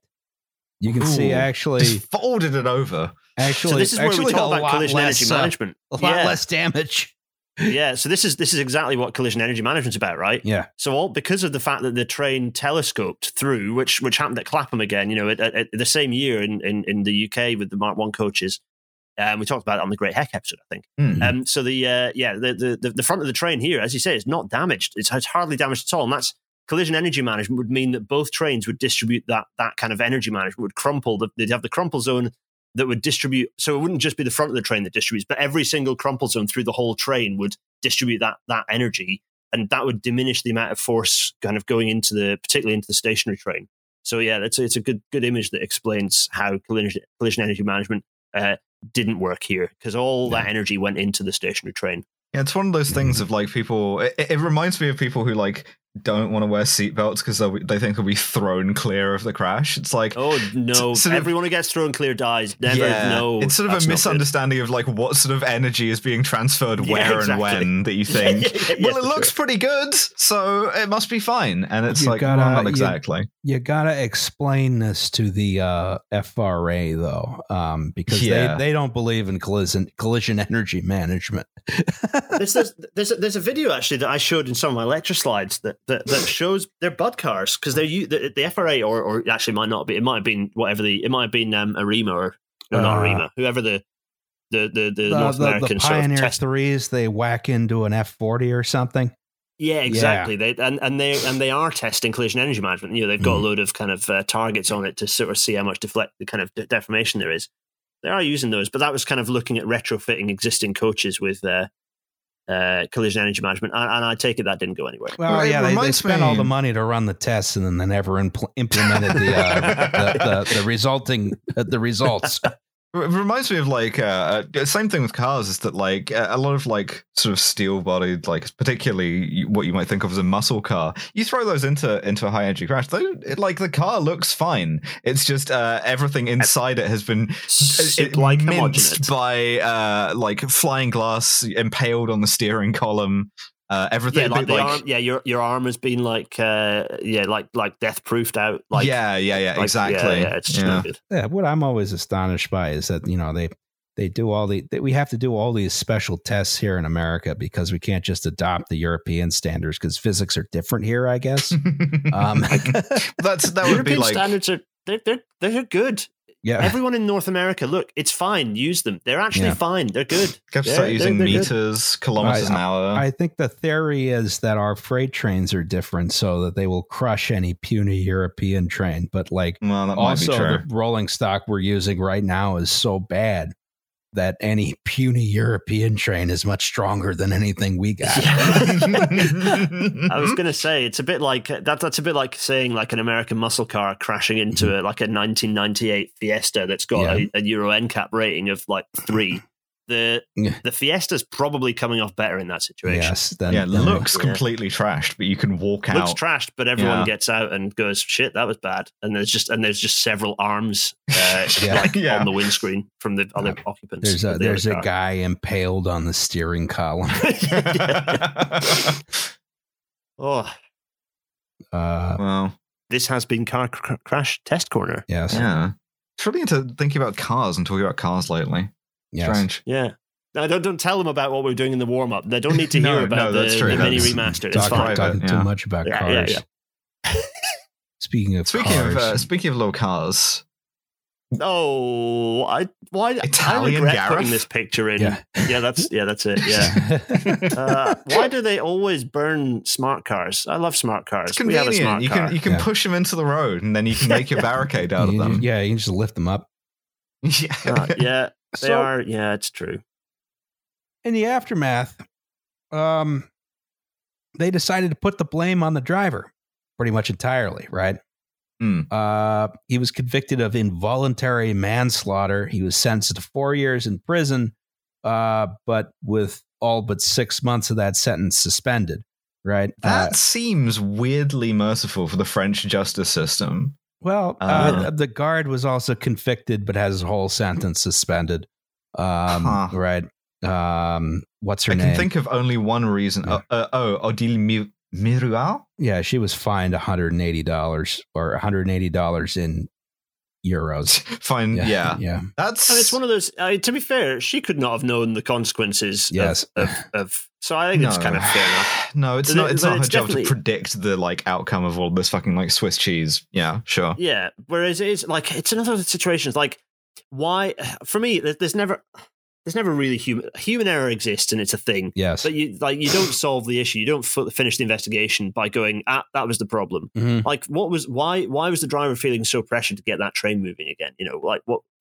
You can see actually just folded it over. Actually, so this is where we talk about collision energy management. A lot less damage. Yeah. So this is exactly what collision energy management's about, right? Yeah. So because of the fact that the train telescoped through, which happened at Clapham again, at the same year in the UK with the Mark I coaches. We talked about it on the Great Heck episode, I think. So the front of the train here, as you say, is not damaged. It's hardly damaged at all. And that's collision energy management would mean that both trains would distribute that kind of energy management, would crumple. They'd have the crumple zone that would distribute. So it wouldn't just be the front of the train that distributes, but every single crumple zone through the whole train would distribute that energy. And that would diminish the amount of force kind of going into particularly into the stationary train. So yeah, it's a good image that explains how collision energy management didn't work here, because all that energy went into the stationary train. Yeah, it's one of those things of like people. It reminds me of people who like don't want to wear seatbelts because they think they'll be thrown clear of the crash. It's like, oh no, everyone who gets thrown clear dies. Never, yeah, no. It's sort of a misunderstanding of like what sort of energy is being transferred and when that you think. Well, it looks pretty good, so it must be fine. And it's not exactly. You gotta explain this to the FRA though, because they don't believe in collision energy management. there's a video actually that I showed in some of my lecture slides that shows their Bud cars, because the FRA or actually might not be, it might have been AREMA or not AREMA, whoever the North American the Pioneer sort of threes, they whack into an F40 or something. Yeah, exactly. Yeah. They are testing collision energy management. You know, they've got a load of kind of targets on it to sort of see how much deformation there is. They are using those, but that was kind of looking at retrofitting existing coaches with collision energy management, and I take it that didn't go anywhere. Well, yeah, they spent all the money to run the tests, and then they never implemented the results. It reminds me of like same thing with cars is that like a lot of like sort of steel bodied, like particularly what you might think of as a muscle car, you throw those into a high energy crash, the car looks fine. It's just everything inside it has been minced by like flying glass impaled on the steering column. Everything, arm, your arm has been like death proofed out. Exactly. It's just not good. Yeah, what I'm always astonished by is that they do we have to do all these special tests here in America because we can't just adopt the European standards because physics are different here, I guess. That would be like European standards are they're good. Yeah. Everyone in North America, look, it's fine. Use them. They're actually fine. They're good. You have to start using meters, kilometers an hour. I think the theory is that our freight trains are different so that they will crush any puny European train. But the rolling stock we're using right now is so bad that any puny European train is much stronger than anything we got. I was going to say it's a bit like that. That's a bit like saying like an American muscle car crashing into like a 1998 Fiesta that's got a Euro NCAP rating of like 3. The Fiesta's probably coming off better in that situation. Yes, looks completely trashed, but you can walk out. Looks trashed, but everyone gets out and goes, "Shit, that was bad." And there's just several arms on the windscreen from the other occupants. There's a guy impaled on the steering column. Well, this has been Car Crash Test Corner. Yes, yeah. It's really into thinking about cars and talking about cars lately. Yes. Strange. Yeah. No, don't tell them about what we're doing in the warm up. They don't need to hear about the mini remastered. It's fine. Talking too much about cars. Yeah. Speaking of cars. Speaking of low cars. Italian Gareth? Putting this picture in. That's it. Yeah. Why do they always burn smart cars? I love smart cars. It's convenient. We have a smart car. You can push them into the road and then you can make your barricade out of them. Yeah, you can just lift them up. Yeah. They are. Yeah, it's true. In the aftermath, they decided to put the blame on the driver pretty much entirely, right? Mm. He was convicted of involuntary manslaughter. He was sentenced to 4 years in prison, but with all but 6 months of that sentence suspended, right? That seems weirdly merciful for the French justice system. Well, the guard was also convicted, but has his whole sentence suspended. Right. What's her name? I can think of only one reason. Yeah. Odile Miroir? Yeah, she was fined $180 or $180 in euros. Fine. Yeah. And it's one of those, to be fair, she could not have known the consequences. Yes. So I think it's kind of fair enough. No, it's not her job to predict the outcome of all this fucking Swiss cheese. Yeah, sure. Yeah. Whereas it's it's another situation. It's why for me there's never really human error exists and it's a thing. Yes. But you don't solve the issue. You don't finish the investigation by going, that was the problem. Mm-hmm. Why was the driver feeling so pressured to get that train moving again?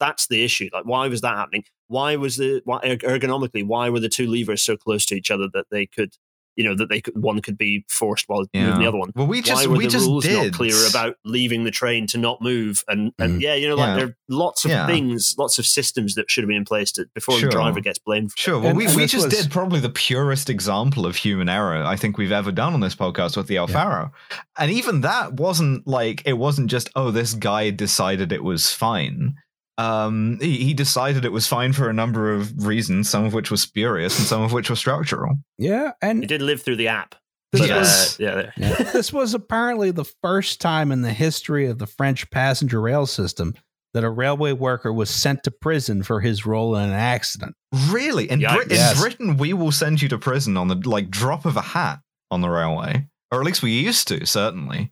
That's the issue. Why was that happening? Why was ergonomically, why were the two levers so close to each other that they could you know, that they could, one could be forced while moving the other one. Well, Why were the rules not clear about leaving the train to not move? And like there are lots of things, lots of systems that should have been in place to, before the driver gets blamed for it. Well, we did probably the purest example of human error I think we've ever done on this podcast with the Alfaro. Yeah. And even that wasn't like, it wasn't just, oh, this guy decided it was fine. He decided it was fine for a number of reasons, some of which was spurious and some of which were structural. Yeah, and he did live through the app. This was apparently the first time in the history of the French passenger rail system that a railway worker was sent to prison for his role in an accident. Really? In Britain, we will send you to prison on the drop of a hat on the railway, or at least we used to, certainly.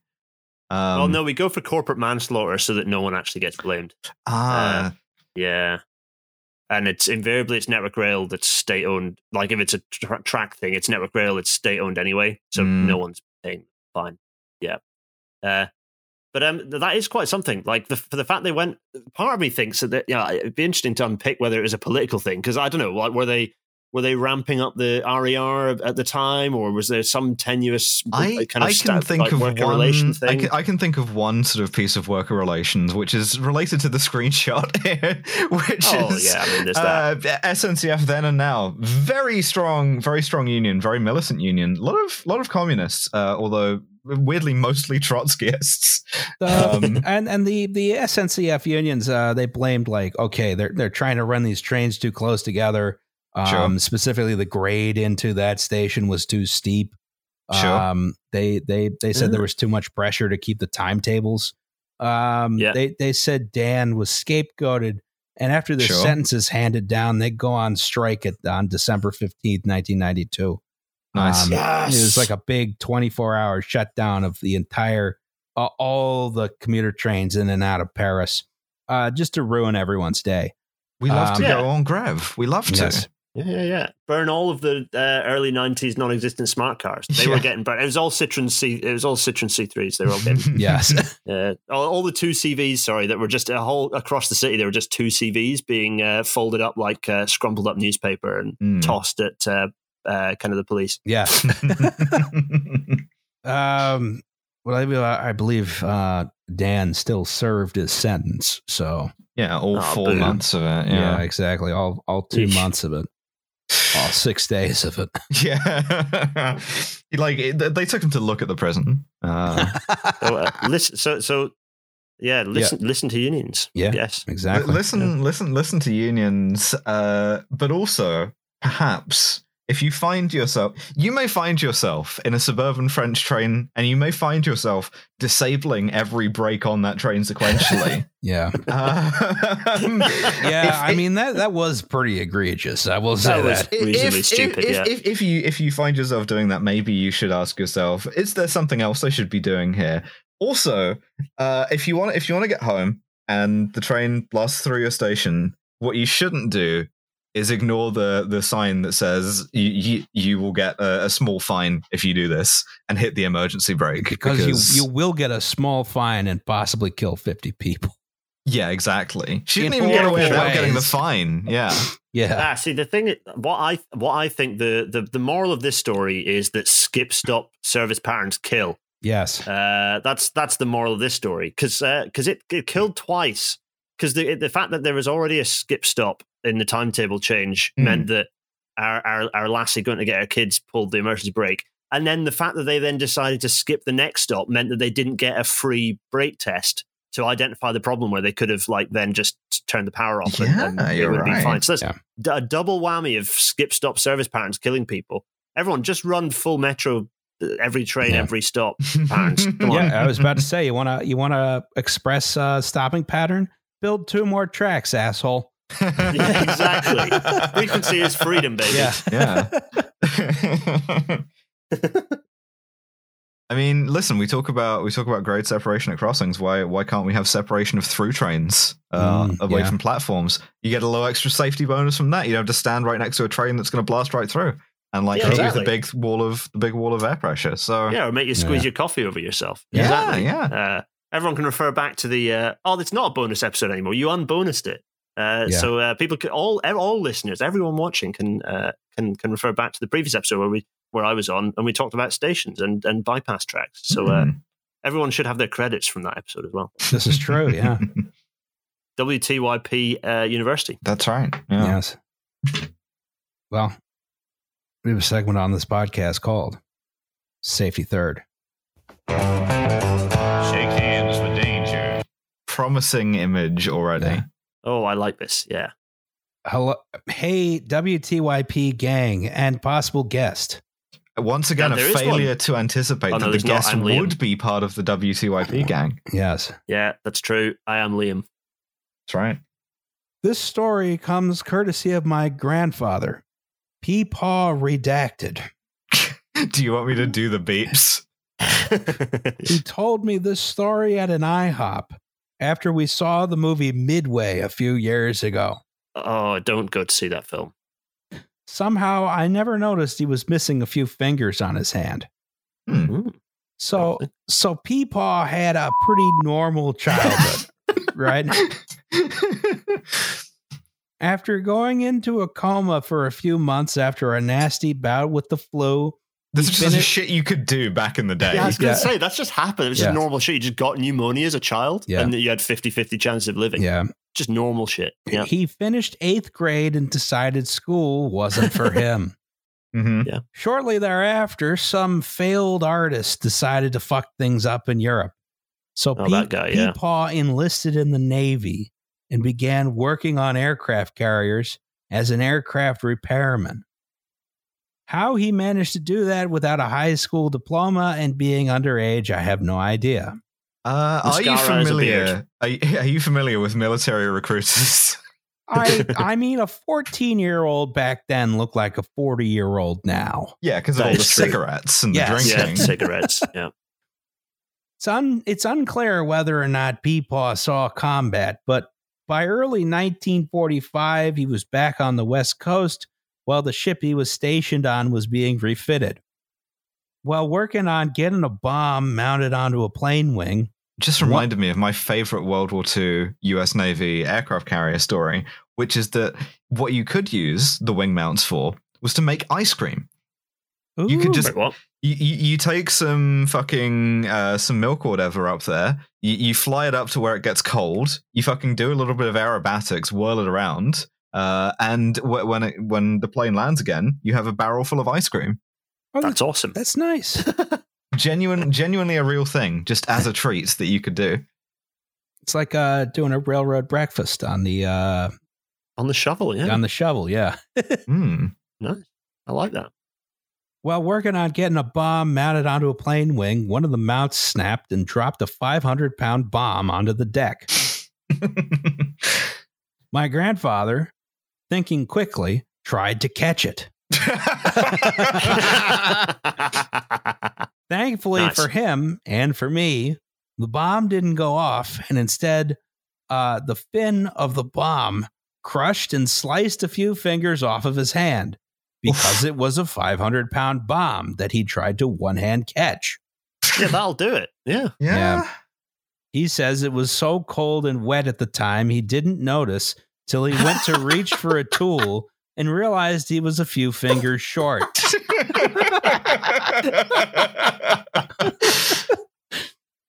Well, no, we go for corporate manslaughter so that no one actually gets blamed. And it's invariably it's Network Rail that's state owned. Like if it's a track thing, it's Network Rail. It's state owned anyway, so no one's paying. Fine, yeah. But that is quite something. Like for the fact they went, part of me thinks that it'd be interesting to unpick whether it was a political thing, because I don't know. Like were they ramping up the RER at the time, or was there some tenuous worker relation thing? I can think of one sort of piece of worker relations, which is related to the screenshot here, which is SNCF then and now. Very strong union, very militant union. A lot of communists, although weirdly mostly Trotskyists. And the SNCF unions, they blamed they're trying to run these trains too close together. Specifically, the grade into that station was too steep. They said there was too much pressure to keep the timetables. They said Dan was scapegoated, and after the sentence is handed down, they go on strike on December 15th, 1992. Nice. It was like a big 24-hour shutdown of the entire all the commuter trains in and out of Paris, just to ruin everyone's day. We love to go on greve. We love to. Yeah. Burn all of the early 90s non-existent smart cars. They were getting burned. It was all Citroen C. It was all Citroen C3s. They were all getting all the 2 CVs. Sorry, that were just a whole across the city. There were just 2 CVs being folded up like scrumpled up newspaper and tossed at kind of the police. Yeah. I believe Dan still served his sentence. So. Yeah, all 4 months of it. Yeah, exactly. All 2 months of it. All 6 days of it. Yeah, they took him to look at the prison. Listen. Listen to unions. Yeah, yes, exactly. Listen to unions. But also, perhaps if you may find yourself in a suburban French train, and you may find yourself disabling every brake on that train sequentially. That was pretty egregious. I will say that. If you find yourself doing that, maybe you should ask yourself, is there something else I should be doing here? Also, if you want to get home and the train blasts through your station, what you shouldn't do is ignore the sign that says you will get a small fine if you do this, and hit the emergency brake. Because you will get a small fine and possibly kill 50 people. Yeah, exactly. She didn't even get away without getting the fine. Yeah. Yeah. See, the thing, what I think the moral of this story is that skip stop service patterns kill. Yes. That's the moral of this story, because it killed twice. Because the fact that there was already a skip stop in the timetable change meant that our lassie going to get her kids pulled the emergency brake. And then the fact that they then decided to skip the next stop meant that they didn't get a free brake test to identify the problem, where they could have then just turned the power off and it would be fine. So that's a double whammy of skip stop service patterns killing people. Everyone just run full metro, every train, every stop patterns. I was about to say, you want to express stopping pattern? Build 2 more tracks, asshole. Yeah, exactly. Frequency is freedom, baby. Yeah. I mean, listen, we talk about grade separation at crossings. Why can't we have separation of through trains away from platforms? You get a little extra safety bonus from that. You don't have to stand right next to a train that's going to blast right through and hit you with the big wall of air pressure. So or make you squeeze your coffee over yourself. Yeah, exactly. Everyone can refer back to the, it's not a bonus episode anymore. You unbonused it. So people can, all listeners, everyone watching can refer back to the previous episode where we where I was on, and we talked about stations and bypass tracks. So everyone should have their credits from that episode as well. This is true, yeah. WTYP University. That's right. Yeah. Yes. Well, we have a segment on this podcast called Safety Third. Shake hands with danger. Promising image already. Yeah. Oh, I like this. Yeah. Hello. Hey, WTYP gang and possible guest. Once again, a failure to anticipate that the guest would be part of the WTYP gang. Yes. Yeah, that's true. I am Liam. That's right. This story comes courtesy of my grandfather. Peepaw redacted. Do you want me to do the beeps? He told me this story at an IHOP after we saw the movie Midway a few years ago. Oh, I don't go to see that film. Somehow, I never noticed he was missing a few fingers on his hand. Mm-hmm. So Peepaw had a pretty normal childhood, right? After going into a coma for a few months after a nasty bout with the flu. This is just shit you could do back in the day. Yeah, I was going to say, that's just happened. It was just normal shit. You just got pneumonia as a child and that you had 50-50 chance of living. Yeah. Just normal shit. Yeah. He finished 8th grade and decided school wasn't for him. Mm-hmm. Yeah. Shortly thereafter, some failed artist decided to fuck things up in Europe. So Peepaw enlisted in the Navy and began working on aircraft carriers as an aircraft repairman. How he managed to do that without a high school diploma and being underage, I have no idea. Are you familiar with military recruiters? I mean, a 14-year-old back then looked like a 40-year-old now. Yeah, because of all the cigarettes and the drinking. Yeah, cigarettes, yeah. It's unclear whether or not Peepaw saw combat, but by early 1945, he was back on the West Coast while the ship he was stationed on was being refitted. While working on getting a bomb mounted onto a plane wing... Just reminded me of my favorite World War II U.S. Navy aircraft carrier story, which is that what you could use the wing mounts for was to make ice cream. Ooh, you could just you take some fucking some milk or whatever up there. You fly it up to where it gets cold. You fucking do a little bit of aerobatics, whirl it around, and when the plane lands again, you have a barrel full of ice cream. Oh, that's awesome. That's nice. Genuinely a real thing, just as a treat that you could do. It's like doing a railroad breakfast on the shovel. Yeah, on the shovel. Yeah. Nice. I like that. While working on getting a bomb mounted onto a plane wing, one of the mounts snapped and dropped a 500-pound bomb onto the deck. My grandfather, thinking quickly, tried to catch it. Thankfully for him and for me, the bomb didn't go off, and instead, the fin of the bomb crushed and sliced a few fingers off of his hand. Because it was a 500-pound bomb that he tried to one-hand catch. Yeah, that'll do it. Yeah. He says it was so cold and wet at the time, he didn't notice till he went to reach for a tool and realized he was a few fingers short.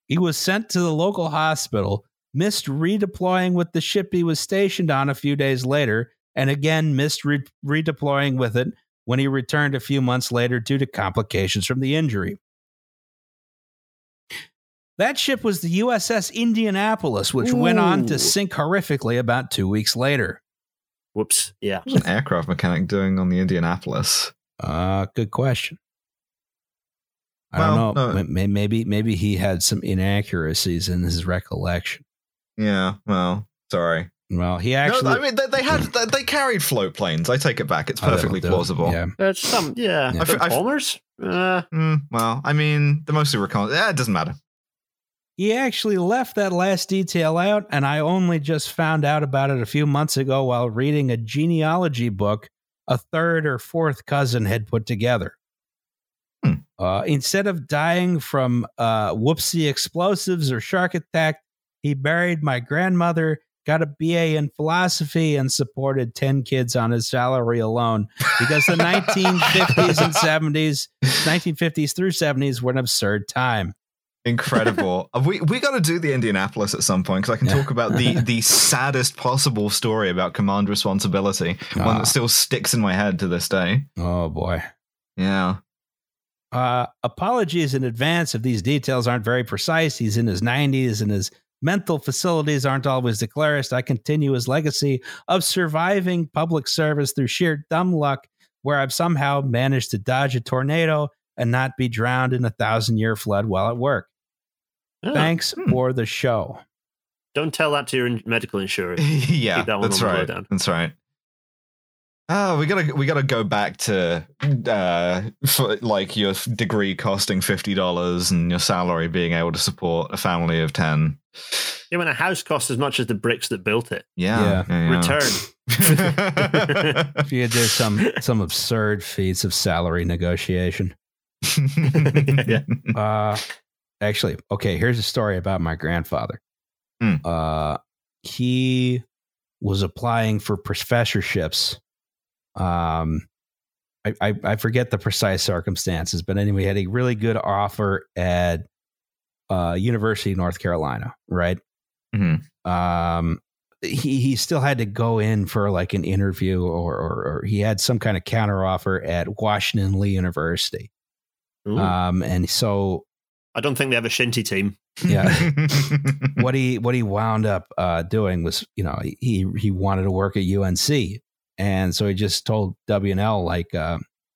He was sent to the local hospital, missed redeploying with the ship he was stationed on a few days later, and again missed redeploying with it when he returned a few months later due to complications from the injury. That ship was the USS Indianapolis, which went on to sink horrifically about 2 weeks later. Whoops, yeah. What was an aircraft mechanic doing on the Indianapolis? Good question. I don't know. No. Maybe he had some inaccuracies in his recollection. Yeah, well, sorry. Well, he actually... No, I mean, they carried float planes. I take it back. It's perfectly plausible. Yeah. Yeah. Bombers? Well, I mean, they're mostly reconnaissance. It doesn't matter. He actually left that last detail out, and I only just found out about it a few months ago while reading a genealogy book a third or fourth cousin had put together. Instead of dying from whoopsie explosives or shark attack, he buried my grandmother got a BA in philosophy and supported 10 kids on his salary alone, because the 1950s and 70s, 1950s through 70s were an absurd time. Incredible. we got to do the Indianapolis at some point, because I can talk about the saddest possible story about command responsibility, one that still sticks in my head to this day. Oh, boy. Yeah. Apologies in advance if these details aren't very precise. He's in his 90s and his mental facilities aren't always the clearest. I continue his legacy of surviving public service through sheer dumb luck, where I've somehow managed to dodge a tornado and not be drowned in a 1,000-year flood while at work. Oh. Thanks for the show. Don't tell that to your medical insurance. Yeah, that's right. That's right. Oh, we gotta go back to for your degree costing $50 and your salary being able to support a family of 10. Yeah, when a house costs as much as the bricks that built it. Yeah. Return. If you could do some absurd feats of salary negotiation. Yeah. Actually, okay. Here's a story about my grandfather. He was applying for professorships. I forget the precise circumstances, but anyway, he had a really good offer at University of North Carolina, right? Mm-hmm. He still had to go in for like an interview, or he had some kind of counteroffer at Washington and Lee University. Ooh. And so I don't think they have a shinty team. Yeah. What he wound up doing was, he wanted to work at UNC. And so he just told W&L,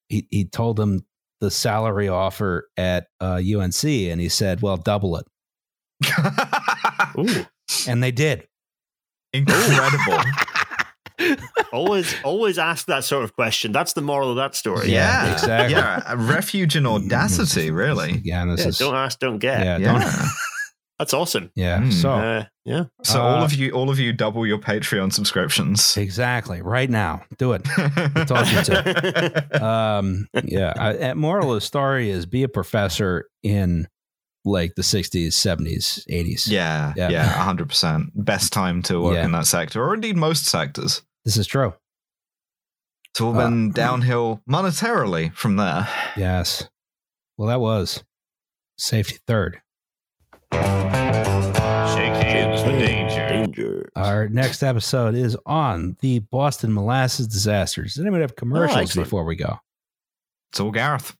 he told them the salary offer at UNC, and he said, well, double it. Ooh. And they did. Incredible. always ask that sort of question. That's the moral of that story. Yeah, exactly. Yeah, a refuge in audacity, really. This is, don't ask, don't get. Yeah. That's awesome. Yeah. So all of you double your Patreon subscriptions. Exactly. Right now. Do it. I told you to. Moral of the story is be a professor in the 60s, 70s, 80s. Yeah. 100%. Best time to work in that sector, or indeed most sectors. This is true. It's all been downhill monetarily from there. Yes. Well, that was Safety Third. Shake hands with danger. Our next episode is on the Boston molasses disasters. Does anybody have commercials before we go? It's all Gareth.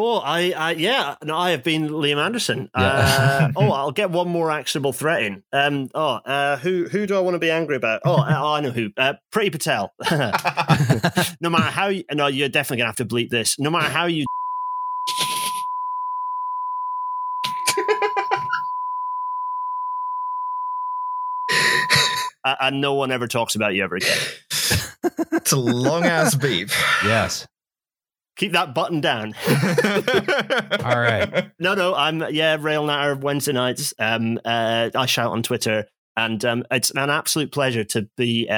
Oh, I have been Liam Anderson. Yeah. I'll get one more actionable threat in. Who do I want to be angry about? Oh, I know who. Priti Patel. No matter how you, no, you're definitely gonna have to bleep this. No matter how you. And no one ever talks about you ever again. It's a long ass beep. Yes. Keep that button down. All right. No. I'm Rail Natter Wednesday nights. I shout on Twitter, and it's an absolute pleasure to be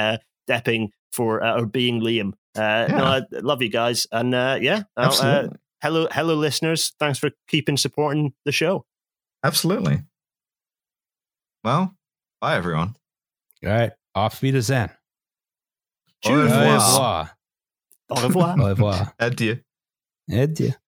depping for or being Liam. No, I love you guys, and absolutely. Hello, listeners. Thanks for keeping supporting the show. Absolutely. Well, bye everyone. All right. Auf Wiedersehen. Au revoir. Au revoir. Au revoir. Adieu. Adieu.